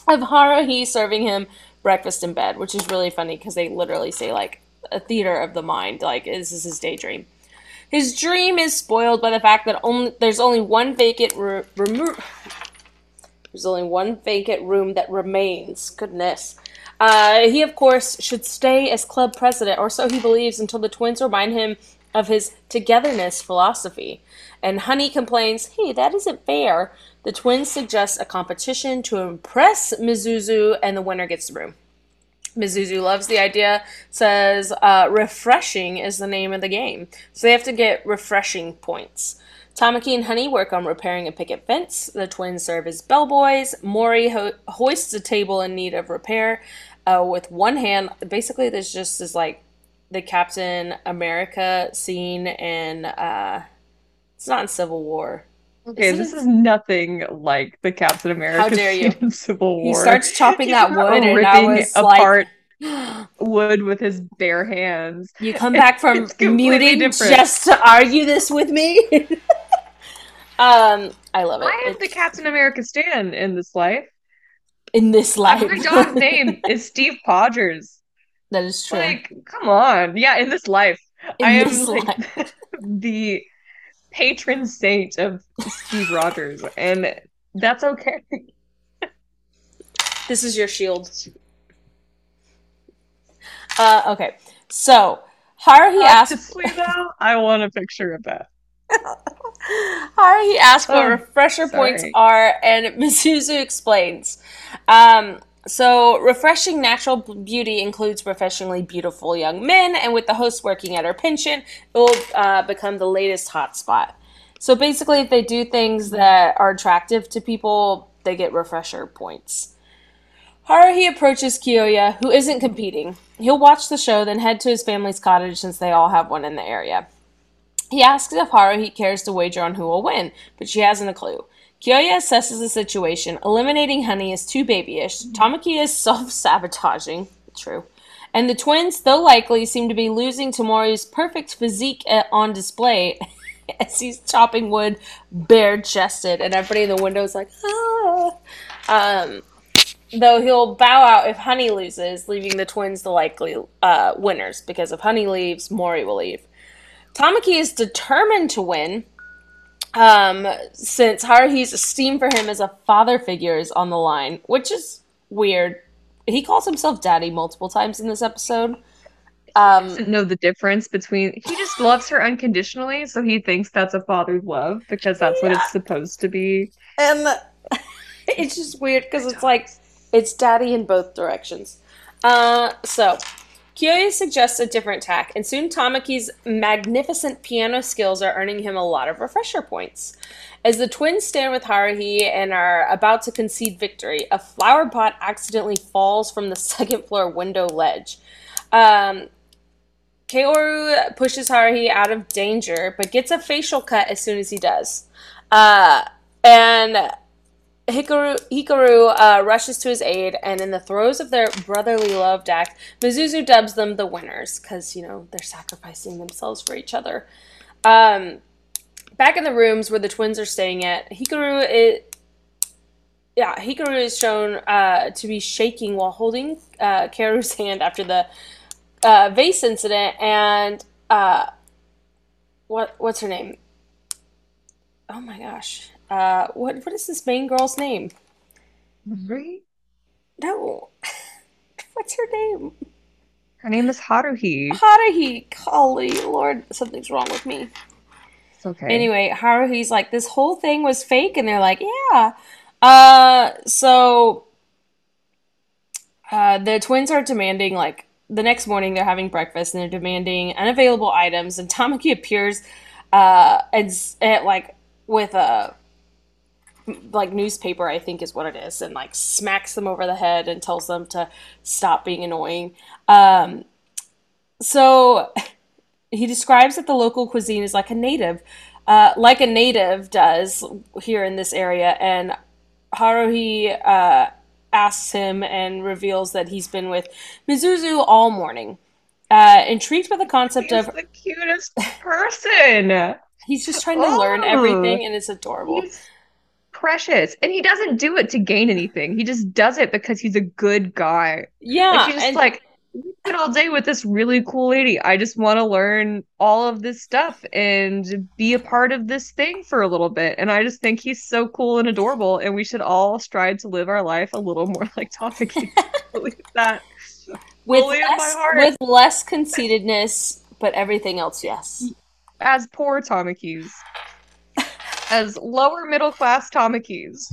of Haruhi serving him breakfast in bed, which is really funny because they literally say, like, a theater of the mind, like this is his daydream. His dream is spoiled by the fact that there's only one vacant room that remains. Goodness. He of course should stay as club president, or so he believes, until the twins remind him of his togetherness philosophy. And Honey complains, "Hey, that isn't fair." The twins suggest a competition to impress Mizuzu, and the winner gets the room. Mizuzu loves the idea, says refreshing is the name of the game. So they have to get refreshing points. Tamaki and Honey work on repairing a picket fence. The twins serve as bellboys. Mori hoists a table in need of repair with one hand. Basically, this just is like the Captain America scene in, it's not in Civil War. Okay, this is nothing like the Captain America. How dare you? Civil War. He starts chopping that wood and I was apart like, wood with his bare hands. You come back from muted just to argue this with me. I love it. Why is the Captain America Stan in this life? In this life, my dog's name is Steve Podgers. That is true. Like, come on, yeah. In this life, I am like the patron saint of Steve Rogers, and that's okay. This is your shield. Okay, so Haruhi asks, I want a picture of that. Haruhi asks what refresher points are, and Mizuzu explains. So, refreshing natural beauty includes refreshingly beautiful young men, and with the host working at her pension, it will become the latest hotspot. So, basically, if they do things that are attractive to people, they get refresher points. Haruhi approaches Kiyoya, who isn't competing. He'll watch the show, then head to his family's cottage since they all have one in the area. He asks if Haruhi cares to wager on who will win, but she hasn't a clue. Kiyoya assesses the situation. Eliminating Honey is too babyish. Tamaki is self-sabotaging. True. And the twins, though likely, seem to be losing to Mori's perfect physique on display as he's chopping wood bare-chested. And everybody in the window is like, ah. Though he'll bow out if Honey loses, leaving the twins the likely winners. Because if Honey leaves, Mori will leave. Tamaki is determined to win, since Haruhi's esteem for him as a father figure is on the line, which is weird. He calls himself daddy multiple times in this episode. He doesn't know the difference between... He just loves her unconditionally, so he thinks that's a father's love, because that's what it's supposed to be. And it's just weird, because it's like, it's daddy in both directions. Kiyoya suggests a different tack, and soon Tamaki's magnificent piano skills are earning him a lot of refresher points. As the twins stand with Haruhi and are about to concede victory, a flower pot accidentally falls from the second floor window ledge. Kaoru pushes Haruhi out of danger, but gets a facial cut as soon as he does. And Hikaru rushes to his aid, and in the throes of their brotherly love act, Mizuzu dubs them the winners, because, you know, they're sacrificing themselves for each other. Back in the rooms where the twins are staying at, Hikaru is shown to be shaking while holding Kaoru's hand after the vase incident, and what's her name? Oh my gosh. What is this main girl's name? Mori? No. What's her name? Her name is Haruhi. Haruhi. Golly, Lord, something's wrong with me. It's okay. Anyway, Haruhi's like, this whole thing was fake, and they're like, yeah. The twins are demanding, like, the next morning they're having breakfast, and they're demanding unavailable items, and Tamaki appears, with a... like newspaper, I think is what it is, and like smacks them over the head and tells them to stop being annoying. So he describes that the local cuisine is like a native does here in this area, and Haruhi asks him and reveals that he's been with Mizuzu all morning. Intrigued by the concept of the cutest person. He's just trying to learn everything, and it's adorable. Precious, and he doesn't do it to gain anything. He just does it because he's a good guy. Yeah, like, he's just like, we spent all day with this really cool lady. I just want to learn all of this stuff and be a part of this thing for a little bit. And I just think he's so cool and adorable. And we should all strive to live our life a little more like Tamaki. Believe that. With less conceitedness, but everything else, yes. As poor Tamakis. As lower middle class Tamakis.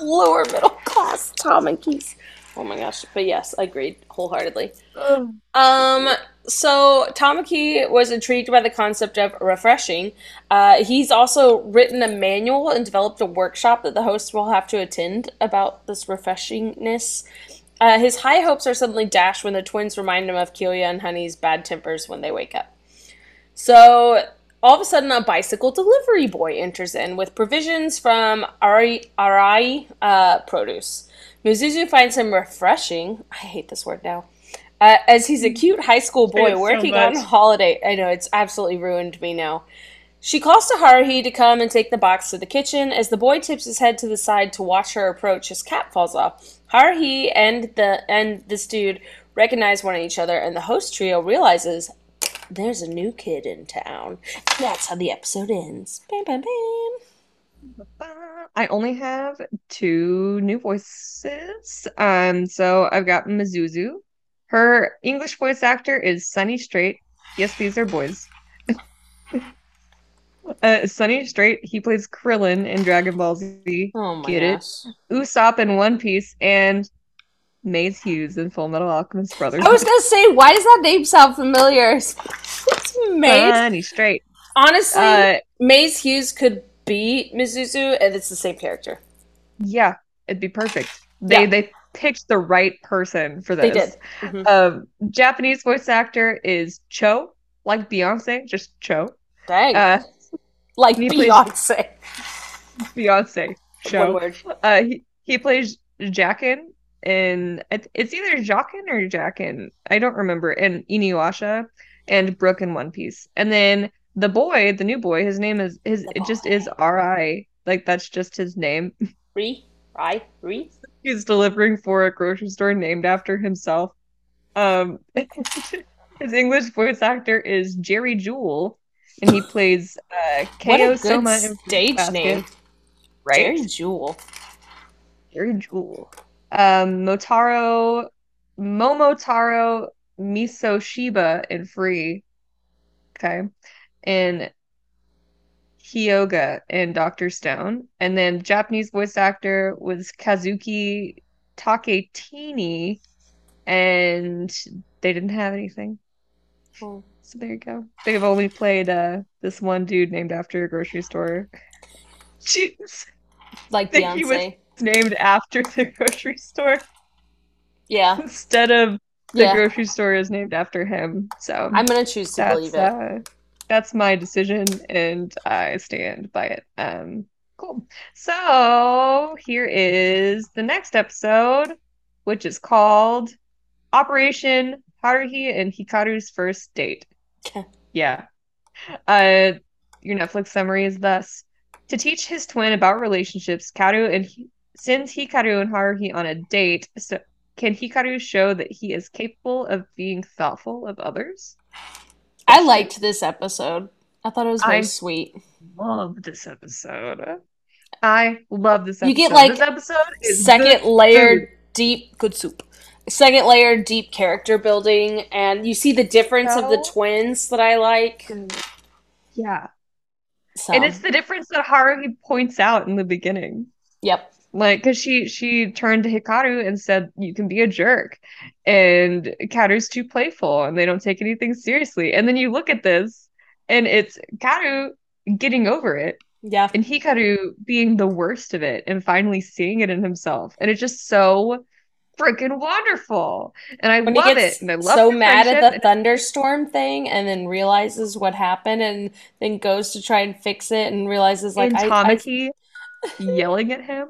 Lower middle class Tamakis. Oh my gosh. But yes, I agreed wholeheartedly. So Tamaki was intrigued by the concept of refreshing. He's also written a manual and developed a workshop that the hosts will have to attend about this refreshingness. His high hopes are suddenly dashed when the twins remind him of Kiyoya and Honey's bad tempers when they wake up. So... all of a sudden, a bicycle delivery boy enters in with provisions from Arai Produce. Mizuzu finds him refreshing. I hate this word now. As he's a cute high school boy working on holiday. I know, it's absolutely ruined me now. She calls to Haruhi to come and take the box to the kitchen. As the boy tips his head to the side to watch her approach, his cap falls off. Haruhi and this dude recognize one another, and the host trio realizes... there's a new kid in town. That's how the episode ends. Bam, bam, bam. I only have two new voices. So I've got Mizuzu. Her English voice actor is Sunny Straight. Yes, these are boys. Sunny Strait, he plays Krillin in Dragon Ball Z. Oh my gosh. Usopp in One Piece, and Maze Hughes in Full Metal Alchemist Brotherhood. I was gonna say, why does that name sound familiar? It's Maze. Sunny Strait. Honestly, Maze Hughes could be Mizuzu, and it's the same character. Yeah, it'd be perfect. They picked the right person for this. They did. Mm-hmm. Japanese voice actor is Cho, like Beyonce, just Cho. Dang. Like Beyonce. Beyonce. Cho. One word. He plays Jaqen in... It's either Jaqen or Jaqen. I don't remember. In Inuyasha and Brook in One Piece. And then the boy, the new boy, his name is... It just is R.I. Like, that's just his name. Ri? He's delivering for a grocery store named after himself. His English voice actor is Jerry Jewell, and he plays Keo Soma. What a good stage name. Right? Jerry Jewell. Momotaro Misoshiba in Free. Okay. And Hyoga in Dr. Stone. And then Japanese voice actor was Kazuki Taketini, and they didn't have anything. Oh. So there you go. They've only played this one dude named after a grocery store. Jeez. Like Beyonce. He was named after the grocery store. Yeah. Instead of the grocery store is named after him. So I'm going to choose to believe it. That's my decision, and I stand by it. Cool. So here is the next episode, which is called Operation Haruhi and Hikaru's First Date. Yeah. Your Netflix summary is thus. To teach his twin about relationships, Kaoru sends Hikaru and Haruhi on a date. So can Hikaru show that he is capable of being thoughtful of others? I liked this episode. I thought it was very sweet. I love this episode. You get like second layered deep good soup. Second layer deep character building, and you see the difference of the twins that I like. Yeah. So. And it's the difference that Haruhi points out in the beginning. Yep. Like, because she turned to Hikaru and said, you can be a jerk. And Kaoru's too playful, and they don't take anything seriously. And then you look at this, and it's Kaoru getting over it. Yeah. And Hikaru being the worst of it and finally seeing it in himself. And it's just so freaking wonderful. And I love it. And I love so mad at the thunderstorm thing, and then realizes what happened, and then goes to try and fix it, and realizes, like, Tamaki yelling at him.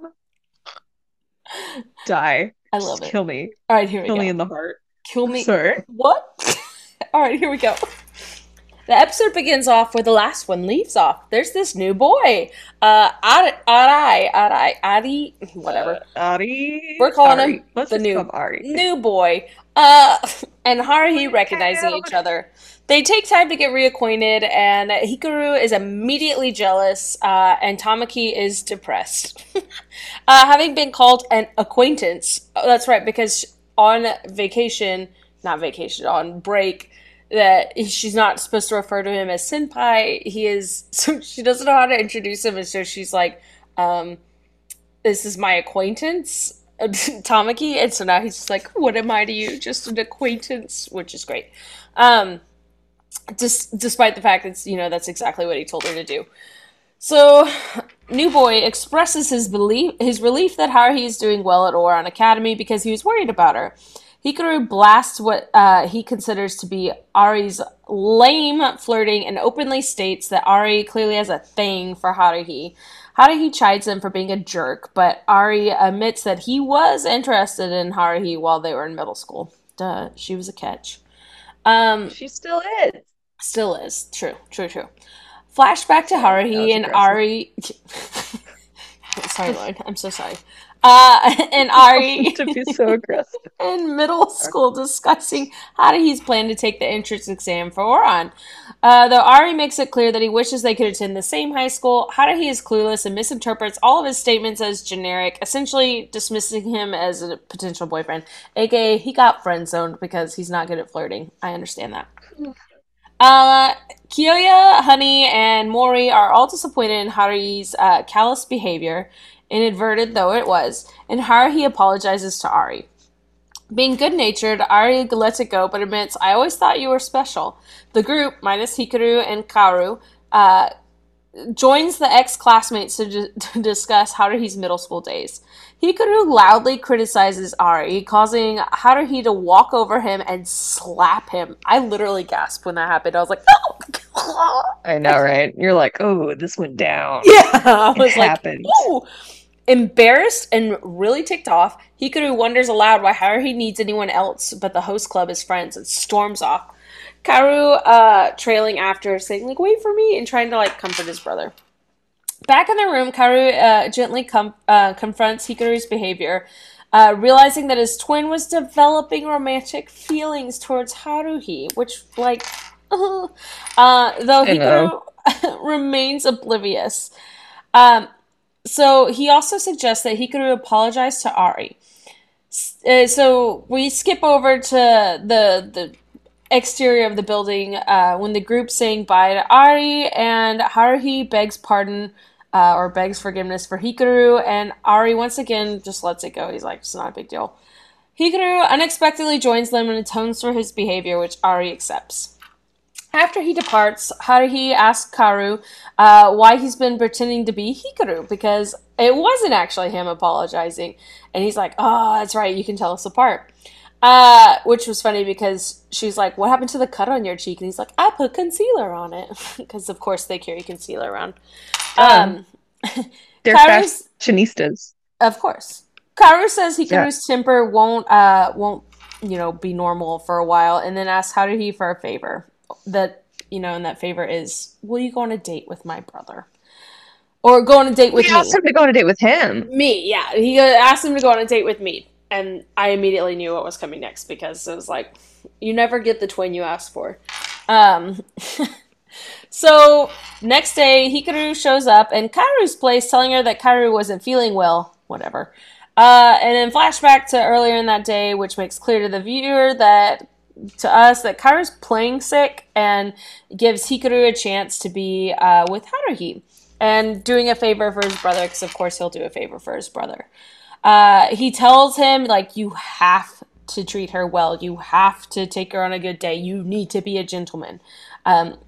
Die. I love it. Kill me. All right, here we go. Kill me in the heart. Kill me. Sorry. What? All right, here we go. The episode begins off where the last one leaves off. There's this new boy. Ari, whatever. Ari. We're calling him the new boy. And Haruhi recognizing each other. They take time to get reacquainted, and Hikaru is immediately jealous, and Tamaki is depressed. Having been called an acquaintance. Oh, that's right, because on break, that she's not supposed to refer to him as senpai. So she doesn't know how to introduce him, and so she's like, this is my acquaintance, Tamaki. And so now he's just like, what am I to you? Just an acquaintance, which is great. Despite the fact that, that's exactly what he told her to do. So, new boy expresses his relief that Haruhi is doing well at Oran Academy because he was worried about her. Hikaru blasts what he considers to be Ari's lame flirting and openly states that Ari clearly has a thing for Haruhi. Haruhi chides him for being a jerk, but Ari admits that he was interested in Haruhi while they were in middle school. Duh, she was a catch. She still is. Still is. True. Flashback to Haruhi and Ari... Sorry, Lauren. I'm so sorry. And Ari to be so aggressive in middle school discussing how he's planning to take the entrance exam for Oran. Though Ari makes it clear that he wishes they could attend the same high school, Haruhi is clueless and misinterprets all of his statements as generic, essentially dismissing him as a potential boyfriend, aka he got friend zoned because he's not good at flirting. I understand that. Kiyoya, Honey, and Mori are all disappointed in Haruhi's callous behavior, inadvertent though it was, and Haruhi apologizes to Ari. Being good-natured, Ari lets it go, but admits, "I always thought you were special." The group, minus Hikaru and Kaoru, joins the ex-classmates to discuss Haruhi's middle school days. Hikaru loudly criticizes Ari, causing Haruhi to walk over him and slap him. I literally gasped when that happened. I was like, "No!" I know, right? You're like, "Oh, this went down." Yeah, I was like, "Ooh." Embarrassed and really ticked off, Hikaru wonders aloud why Haruhi needs anyone else but the host club as friends and storms off. Kaoru trailing after, saying, like, "Wait for me," and trying to, like, comfort his brother. Back in the room, Kaoru gently confronts Hikaru's behavior, realizing that his twin was developing romantic feelings towards Haruhi, which, like, though Hikaru remains oblivious. So he also suggests that Hikaru apologize to Ari. So we skip over to the exterior of the building when the group's saying bye to Ari, and Haruhi begs pardon or begs forgiveness for Hikaru, and Ari once again just lets it go. He's like, "It's not a big deal." Hikaru unexpectedly joins them and atones for his behavior, which Ari accepts. After he departs, Haruhi asks Kaoru why he's been pretending to be Hikaru, because it wasn't actually him apologizing. And he's like, "Oh, that's right, you can tell us apart." Which was funny because she's like, "What happened to the cut on your cheek?" And he's like, "I put concealer on it." Because, of course, they carry concealer around. They're fashionistas. Of course. Kaoru says Hikaru's temper won't be normal for a while, and then asks Haruhi for a favor. And that favor is, "Will you go on a date with my brother?" Or go on a date with me. He asked him to go on a date with him. Me, yeah. He asked him to go on a date with me. And I immediately knew what was coming next, because it was like, you never get the twin you asked for. So, next day, Hikaru shows up in Kaoru's place, telling her that Kaoru wasn't feeling well. Whatever. And then flashback to earlier in that day, which makes clear to the viewer that Kaoru's playing sick, and gives Hikaru a chance to be with Haruhi and doing a favor for his brother, because of course he'll do a favor for his brother. He tells him, like, "You have to treat her well. You have to take her on a good day. You need to be a gentleman."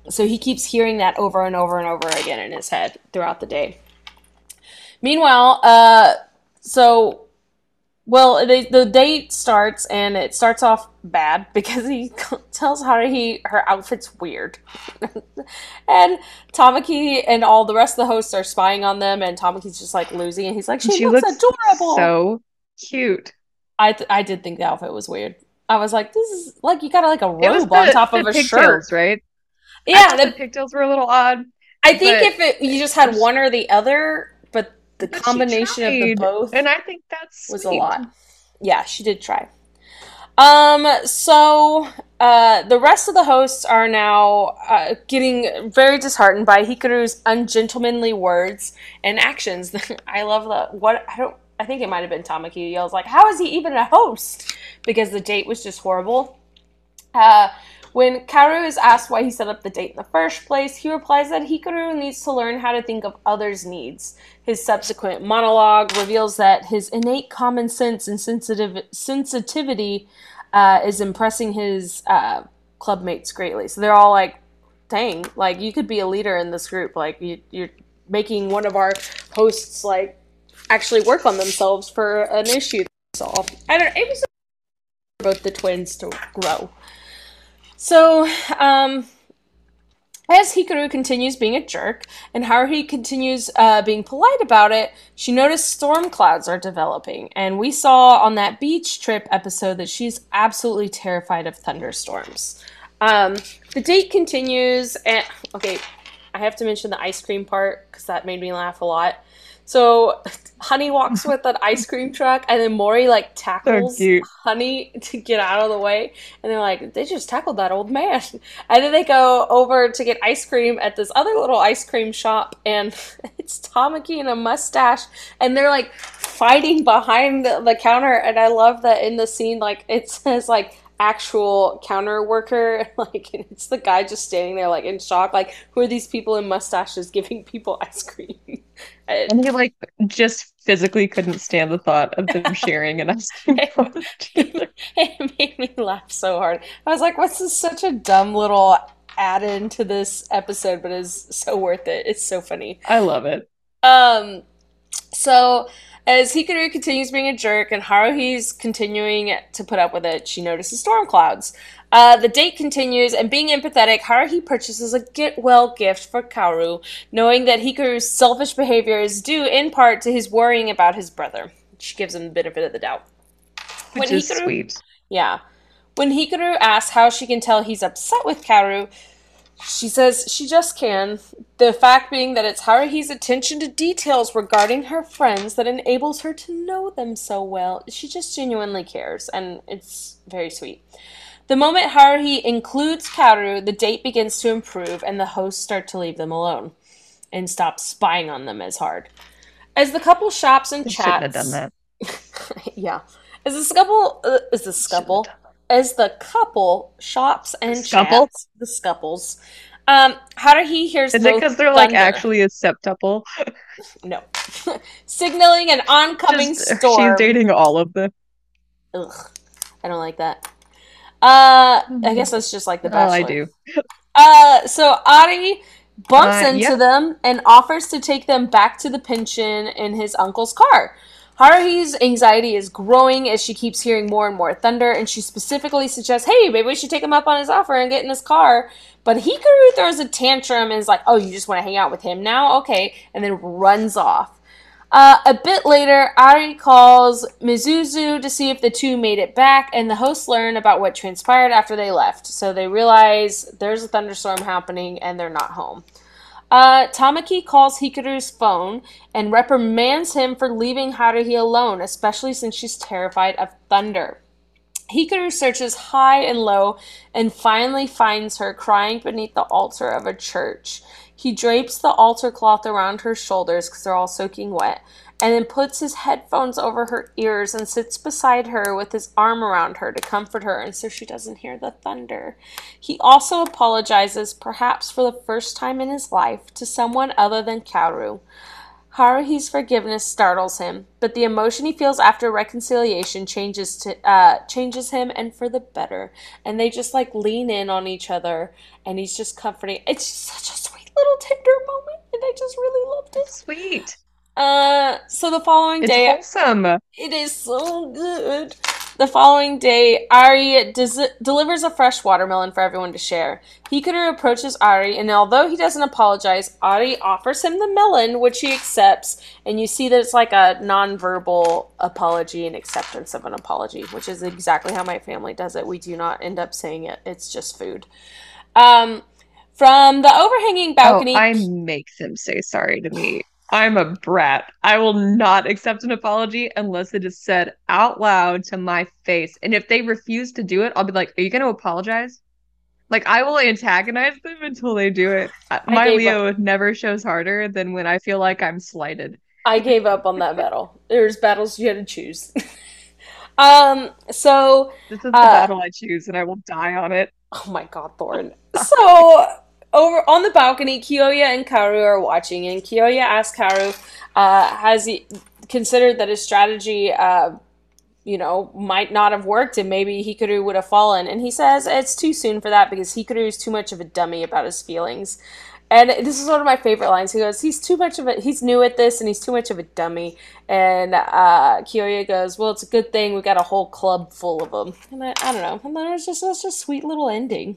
So he keeps hearing that over and over and over again in his head throughout the day. Meanwhile, the date starts, and it starts off bad because he tells Haruhi her outfit's weird. And Tamaki and all the rest of the hosts are spying on them, and Tamaki's just, like, losing it. He's like, "She looks adorable. So cute." I did think the outfit was weird. I was like, this is, like, you got, like, a robe on top of a shirt. Right? Yeah. The pigtails were a little odd. I think you just had one or the other, but... The combination of the both, and I think that's was sweet. A lot. Yeah, she did try. So the rest of the hosts are now getting very disheartened by Hikaru's ungentlemanly words and actions. I love the what I don't. I think it might have been Tamaki who yells like, "How is he even a host?" Because the date was just horrible. When Kaoru is asked why he set up the date in the first place, he replies that Hikaru needs to learn how to think of others' needs. His subsequent monologue reveals that his innate common sense and sensitivity is impressing his clubmates greatly. So they're all like, "Dang, like, you could be a leader in this group. Like, you're making one of our hosts, like, actually work on themselves for an issue to solve." I don't know. It was for both the twins to grow. So, as Hikaru continues being a jerk, and Haruhi continues being polite about it, she noticed storm clouds are developing, and we saw on that beach trip episode that she's absolutely terrified of thunderstorms. The date continues, and, okay, I have to mention the ice cream part, because that made me laugh a lot. So, Honey walks with an ice cream truck, and then Mori, like, tackles Honey to get out of the way. And they're like, "They just tackled that old man." And then they go over to get ice cream at this other little ice cream shop, and it's Tamaki in a mustache. And they're, like, fighting behind the counter. And I love that in the scene, like, it says, like, actual counter worker, like, and it's the guy just standing there like in shock, like, who are these people in mustaches giving people ice cream? And he like just physically couldn't stand the thought of them sharing an ice cream cone together. It made me laugh so hard. I was like, what's this, such a dumb little add-in to this episode, but it's so worth it. It's so funny. I love it. So as Hikaru continues being a jerk and Haruhi's continuing to put up with it, she notices storm clouds. The date continues, and being empathetic, Haruhi purchases a get-well gift for Kaoru, knowing that Hikaru's selfish behavior is due in part to his worrying about his brother. She gives him the benefit of the doubt. Which is sweet. Yeah. When Hikaru asks how she can tell he's upset with Kaoru, she says she just can. The fact being that it's Haruhi's attention to details regarding her friends that enables her to know them so well. She just genuinely cares, and it's very sweet. The moment Haruhi includes Kaoru, the date begins to improve, and the hosts start to leave them alone and stop spying on them as hard. As the couple shops and chats... shouldn't have done that. Yeah. As the couple shops and scupples? Chats, the scupples, Haruhi hears... Is it because they're, like, actually a septuple? No. Signaling an oncoming storm. She's dating all of them. Ugh. I don't like that. I guess that's just, like, The Bachelor. Oh, I do. So Ari bumps into them and offers to take them back to the pension in his uncle's car. Haruhi's anxiety is growing as she keeps hearing more and more thunder, and she specifically suggests, hey, maybe we should take him up on his offer and get in his car. But Hikaru throws a tantrum and is like, oh, you just want to hang out with him now? Okay. And then runs off. A bit later, Ari calls Mizuzu to see if the two made it back, and the hosts learn about what transpired after they left. So they realize there's a thunderstorm happening and they're not home. Tamaki calls Hikaru's phone and reprimands him for leaving Haruhi alone, especially since she's terrified of thunder. Hikaru searches high and low and finally finds her crying beneath the altar of a church. He drapes the altar cloth around her shoulders because they're all soaking wet, and then puts his headphones over her ears and sits beside her with his arm around her to comfort her, and so she doesn't hear the thunder. He also apologizes, perhaps for the first time in his life, to someone other than Kaoru. Haruhi's forgiveness startles him, but the emotion he feels after reconciliation changes him, and for the better. And they just, like, lean in on each other, and he's just comforting. It's just such a sweet little tender moment, and I just really loved it. Sweet. So the following day... It's awesome. It is so good. The following day, Ari delivers a fresh watermelon for everyone to share. Hikaru approaches Ari, and although he doesn't apologize, Ari offers him the melon, which he accepts, and you see that it's like a nonverbal apology and acceptance of an apology, which is exactly how my family does it. We do not end up saying it. It's just food. From the overhanging balcony... Oh, I make them say sorry to me. I'm a brat. I will not accept an apology unless it is said out loud to my face. And if they refuse to do it, I'll be like, are you going to apologize? Like, I will antagonize them until they do it. My Leo never shows harder than when I feel like I'm slighted. I gave up on that battle. There's battles you had to choose. So this is the battle I choose, and I will die on it. Oh my God, Thorne. So... Over on the balcony, Kiyoya and Kaoru are watching, and Kiyoya asks Kaoru, has he considered that his strategy, might not have worked and maybe Hikaru would have fallen? And he says it's too soon for that because Hikaru is too much of a dummy about his feelings. And this is one of my favorite lines. He goes, he's new at this and he's too much of a dummy. And Kiyoya goes, well, it's a good thing we got a whole club full of them. And I don't know. And then it's just a sweet little ending.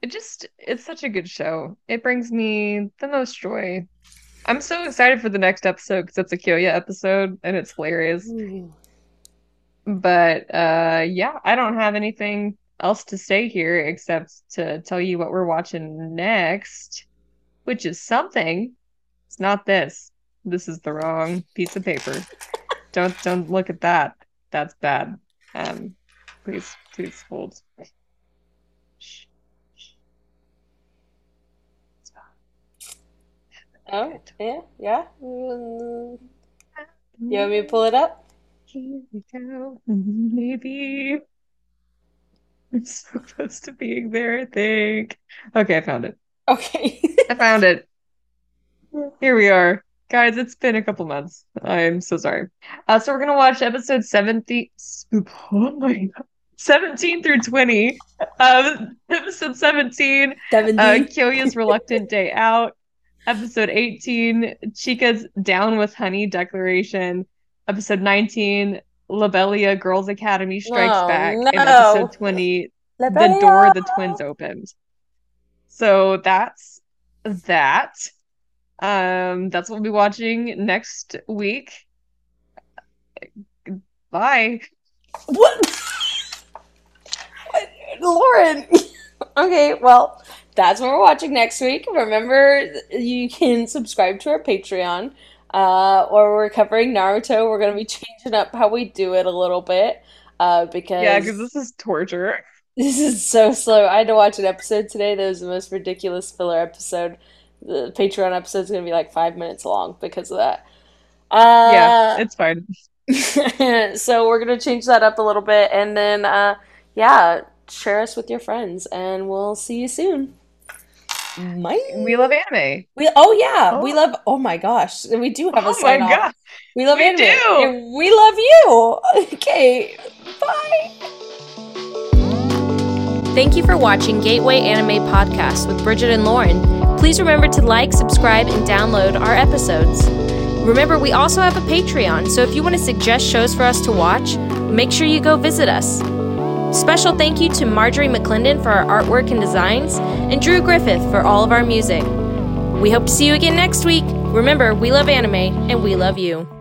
It's such a good show. It brings me the most joy. I'm so excited for the next episode because it's a Kiyoya episode and it's hilarious. Ooh. But I don't have anything else to say here except to tell you what we're watching next, which is something. It's not this. This is the wrong piece of paper. Don't look at that. That's bad. Please hold. Oh, yeah. You want me to pull it up? Here we go. Maybe I'm so close to being there, I think. Okay, I found it. Okay. I found it. Here we are. Guys, it's been a couple months. I'm so sorry. So we're going to watch episode 70. Oh my God. 17 through 20. Episode 17. Kyoya's Reluctant Day Out. Episode 18. Chica's Down with Honey Declaration. Episode 19, Lobelia Girls Academy Strikes Back. No. And episode 20, Lobelia. The Door the Twins Opened. So that's that. That's what we'll be watching next week. Bye. What? Lauren. Okay, well, that's what we're watching next week. Remember, you can subscribe to our Patreon. Or we're covering Naruto. We're going to be changing up how we do it a little bit. Because this is torture. This is so slow. I had to watch an episode today that was the most ridiculous filler episode. The Patreon episode is going to be like 5 minutes long because of that. Yeah, it's fine. So we're going to change that up a little bit. And then, share us with your friends. And we'll see you soon. We love anime. We love. Oh my gosh, we do have a sign off. God. We love anime. Do. And we love you. Okay, bye. Thank you for watching Gateway Anime Podcast with Bridget and Lauren. Please remember to like, subscribe, and download our episodes. Remember, we also have a Patreon, so if you want to suggest shows for us to watch, make sure you go visit us. Special thank you to Marjorie McClendon for our artwork and designs, and Drew Griffith for all of our music. We hope to see you again next week. Remember, we love anime, and we love you.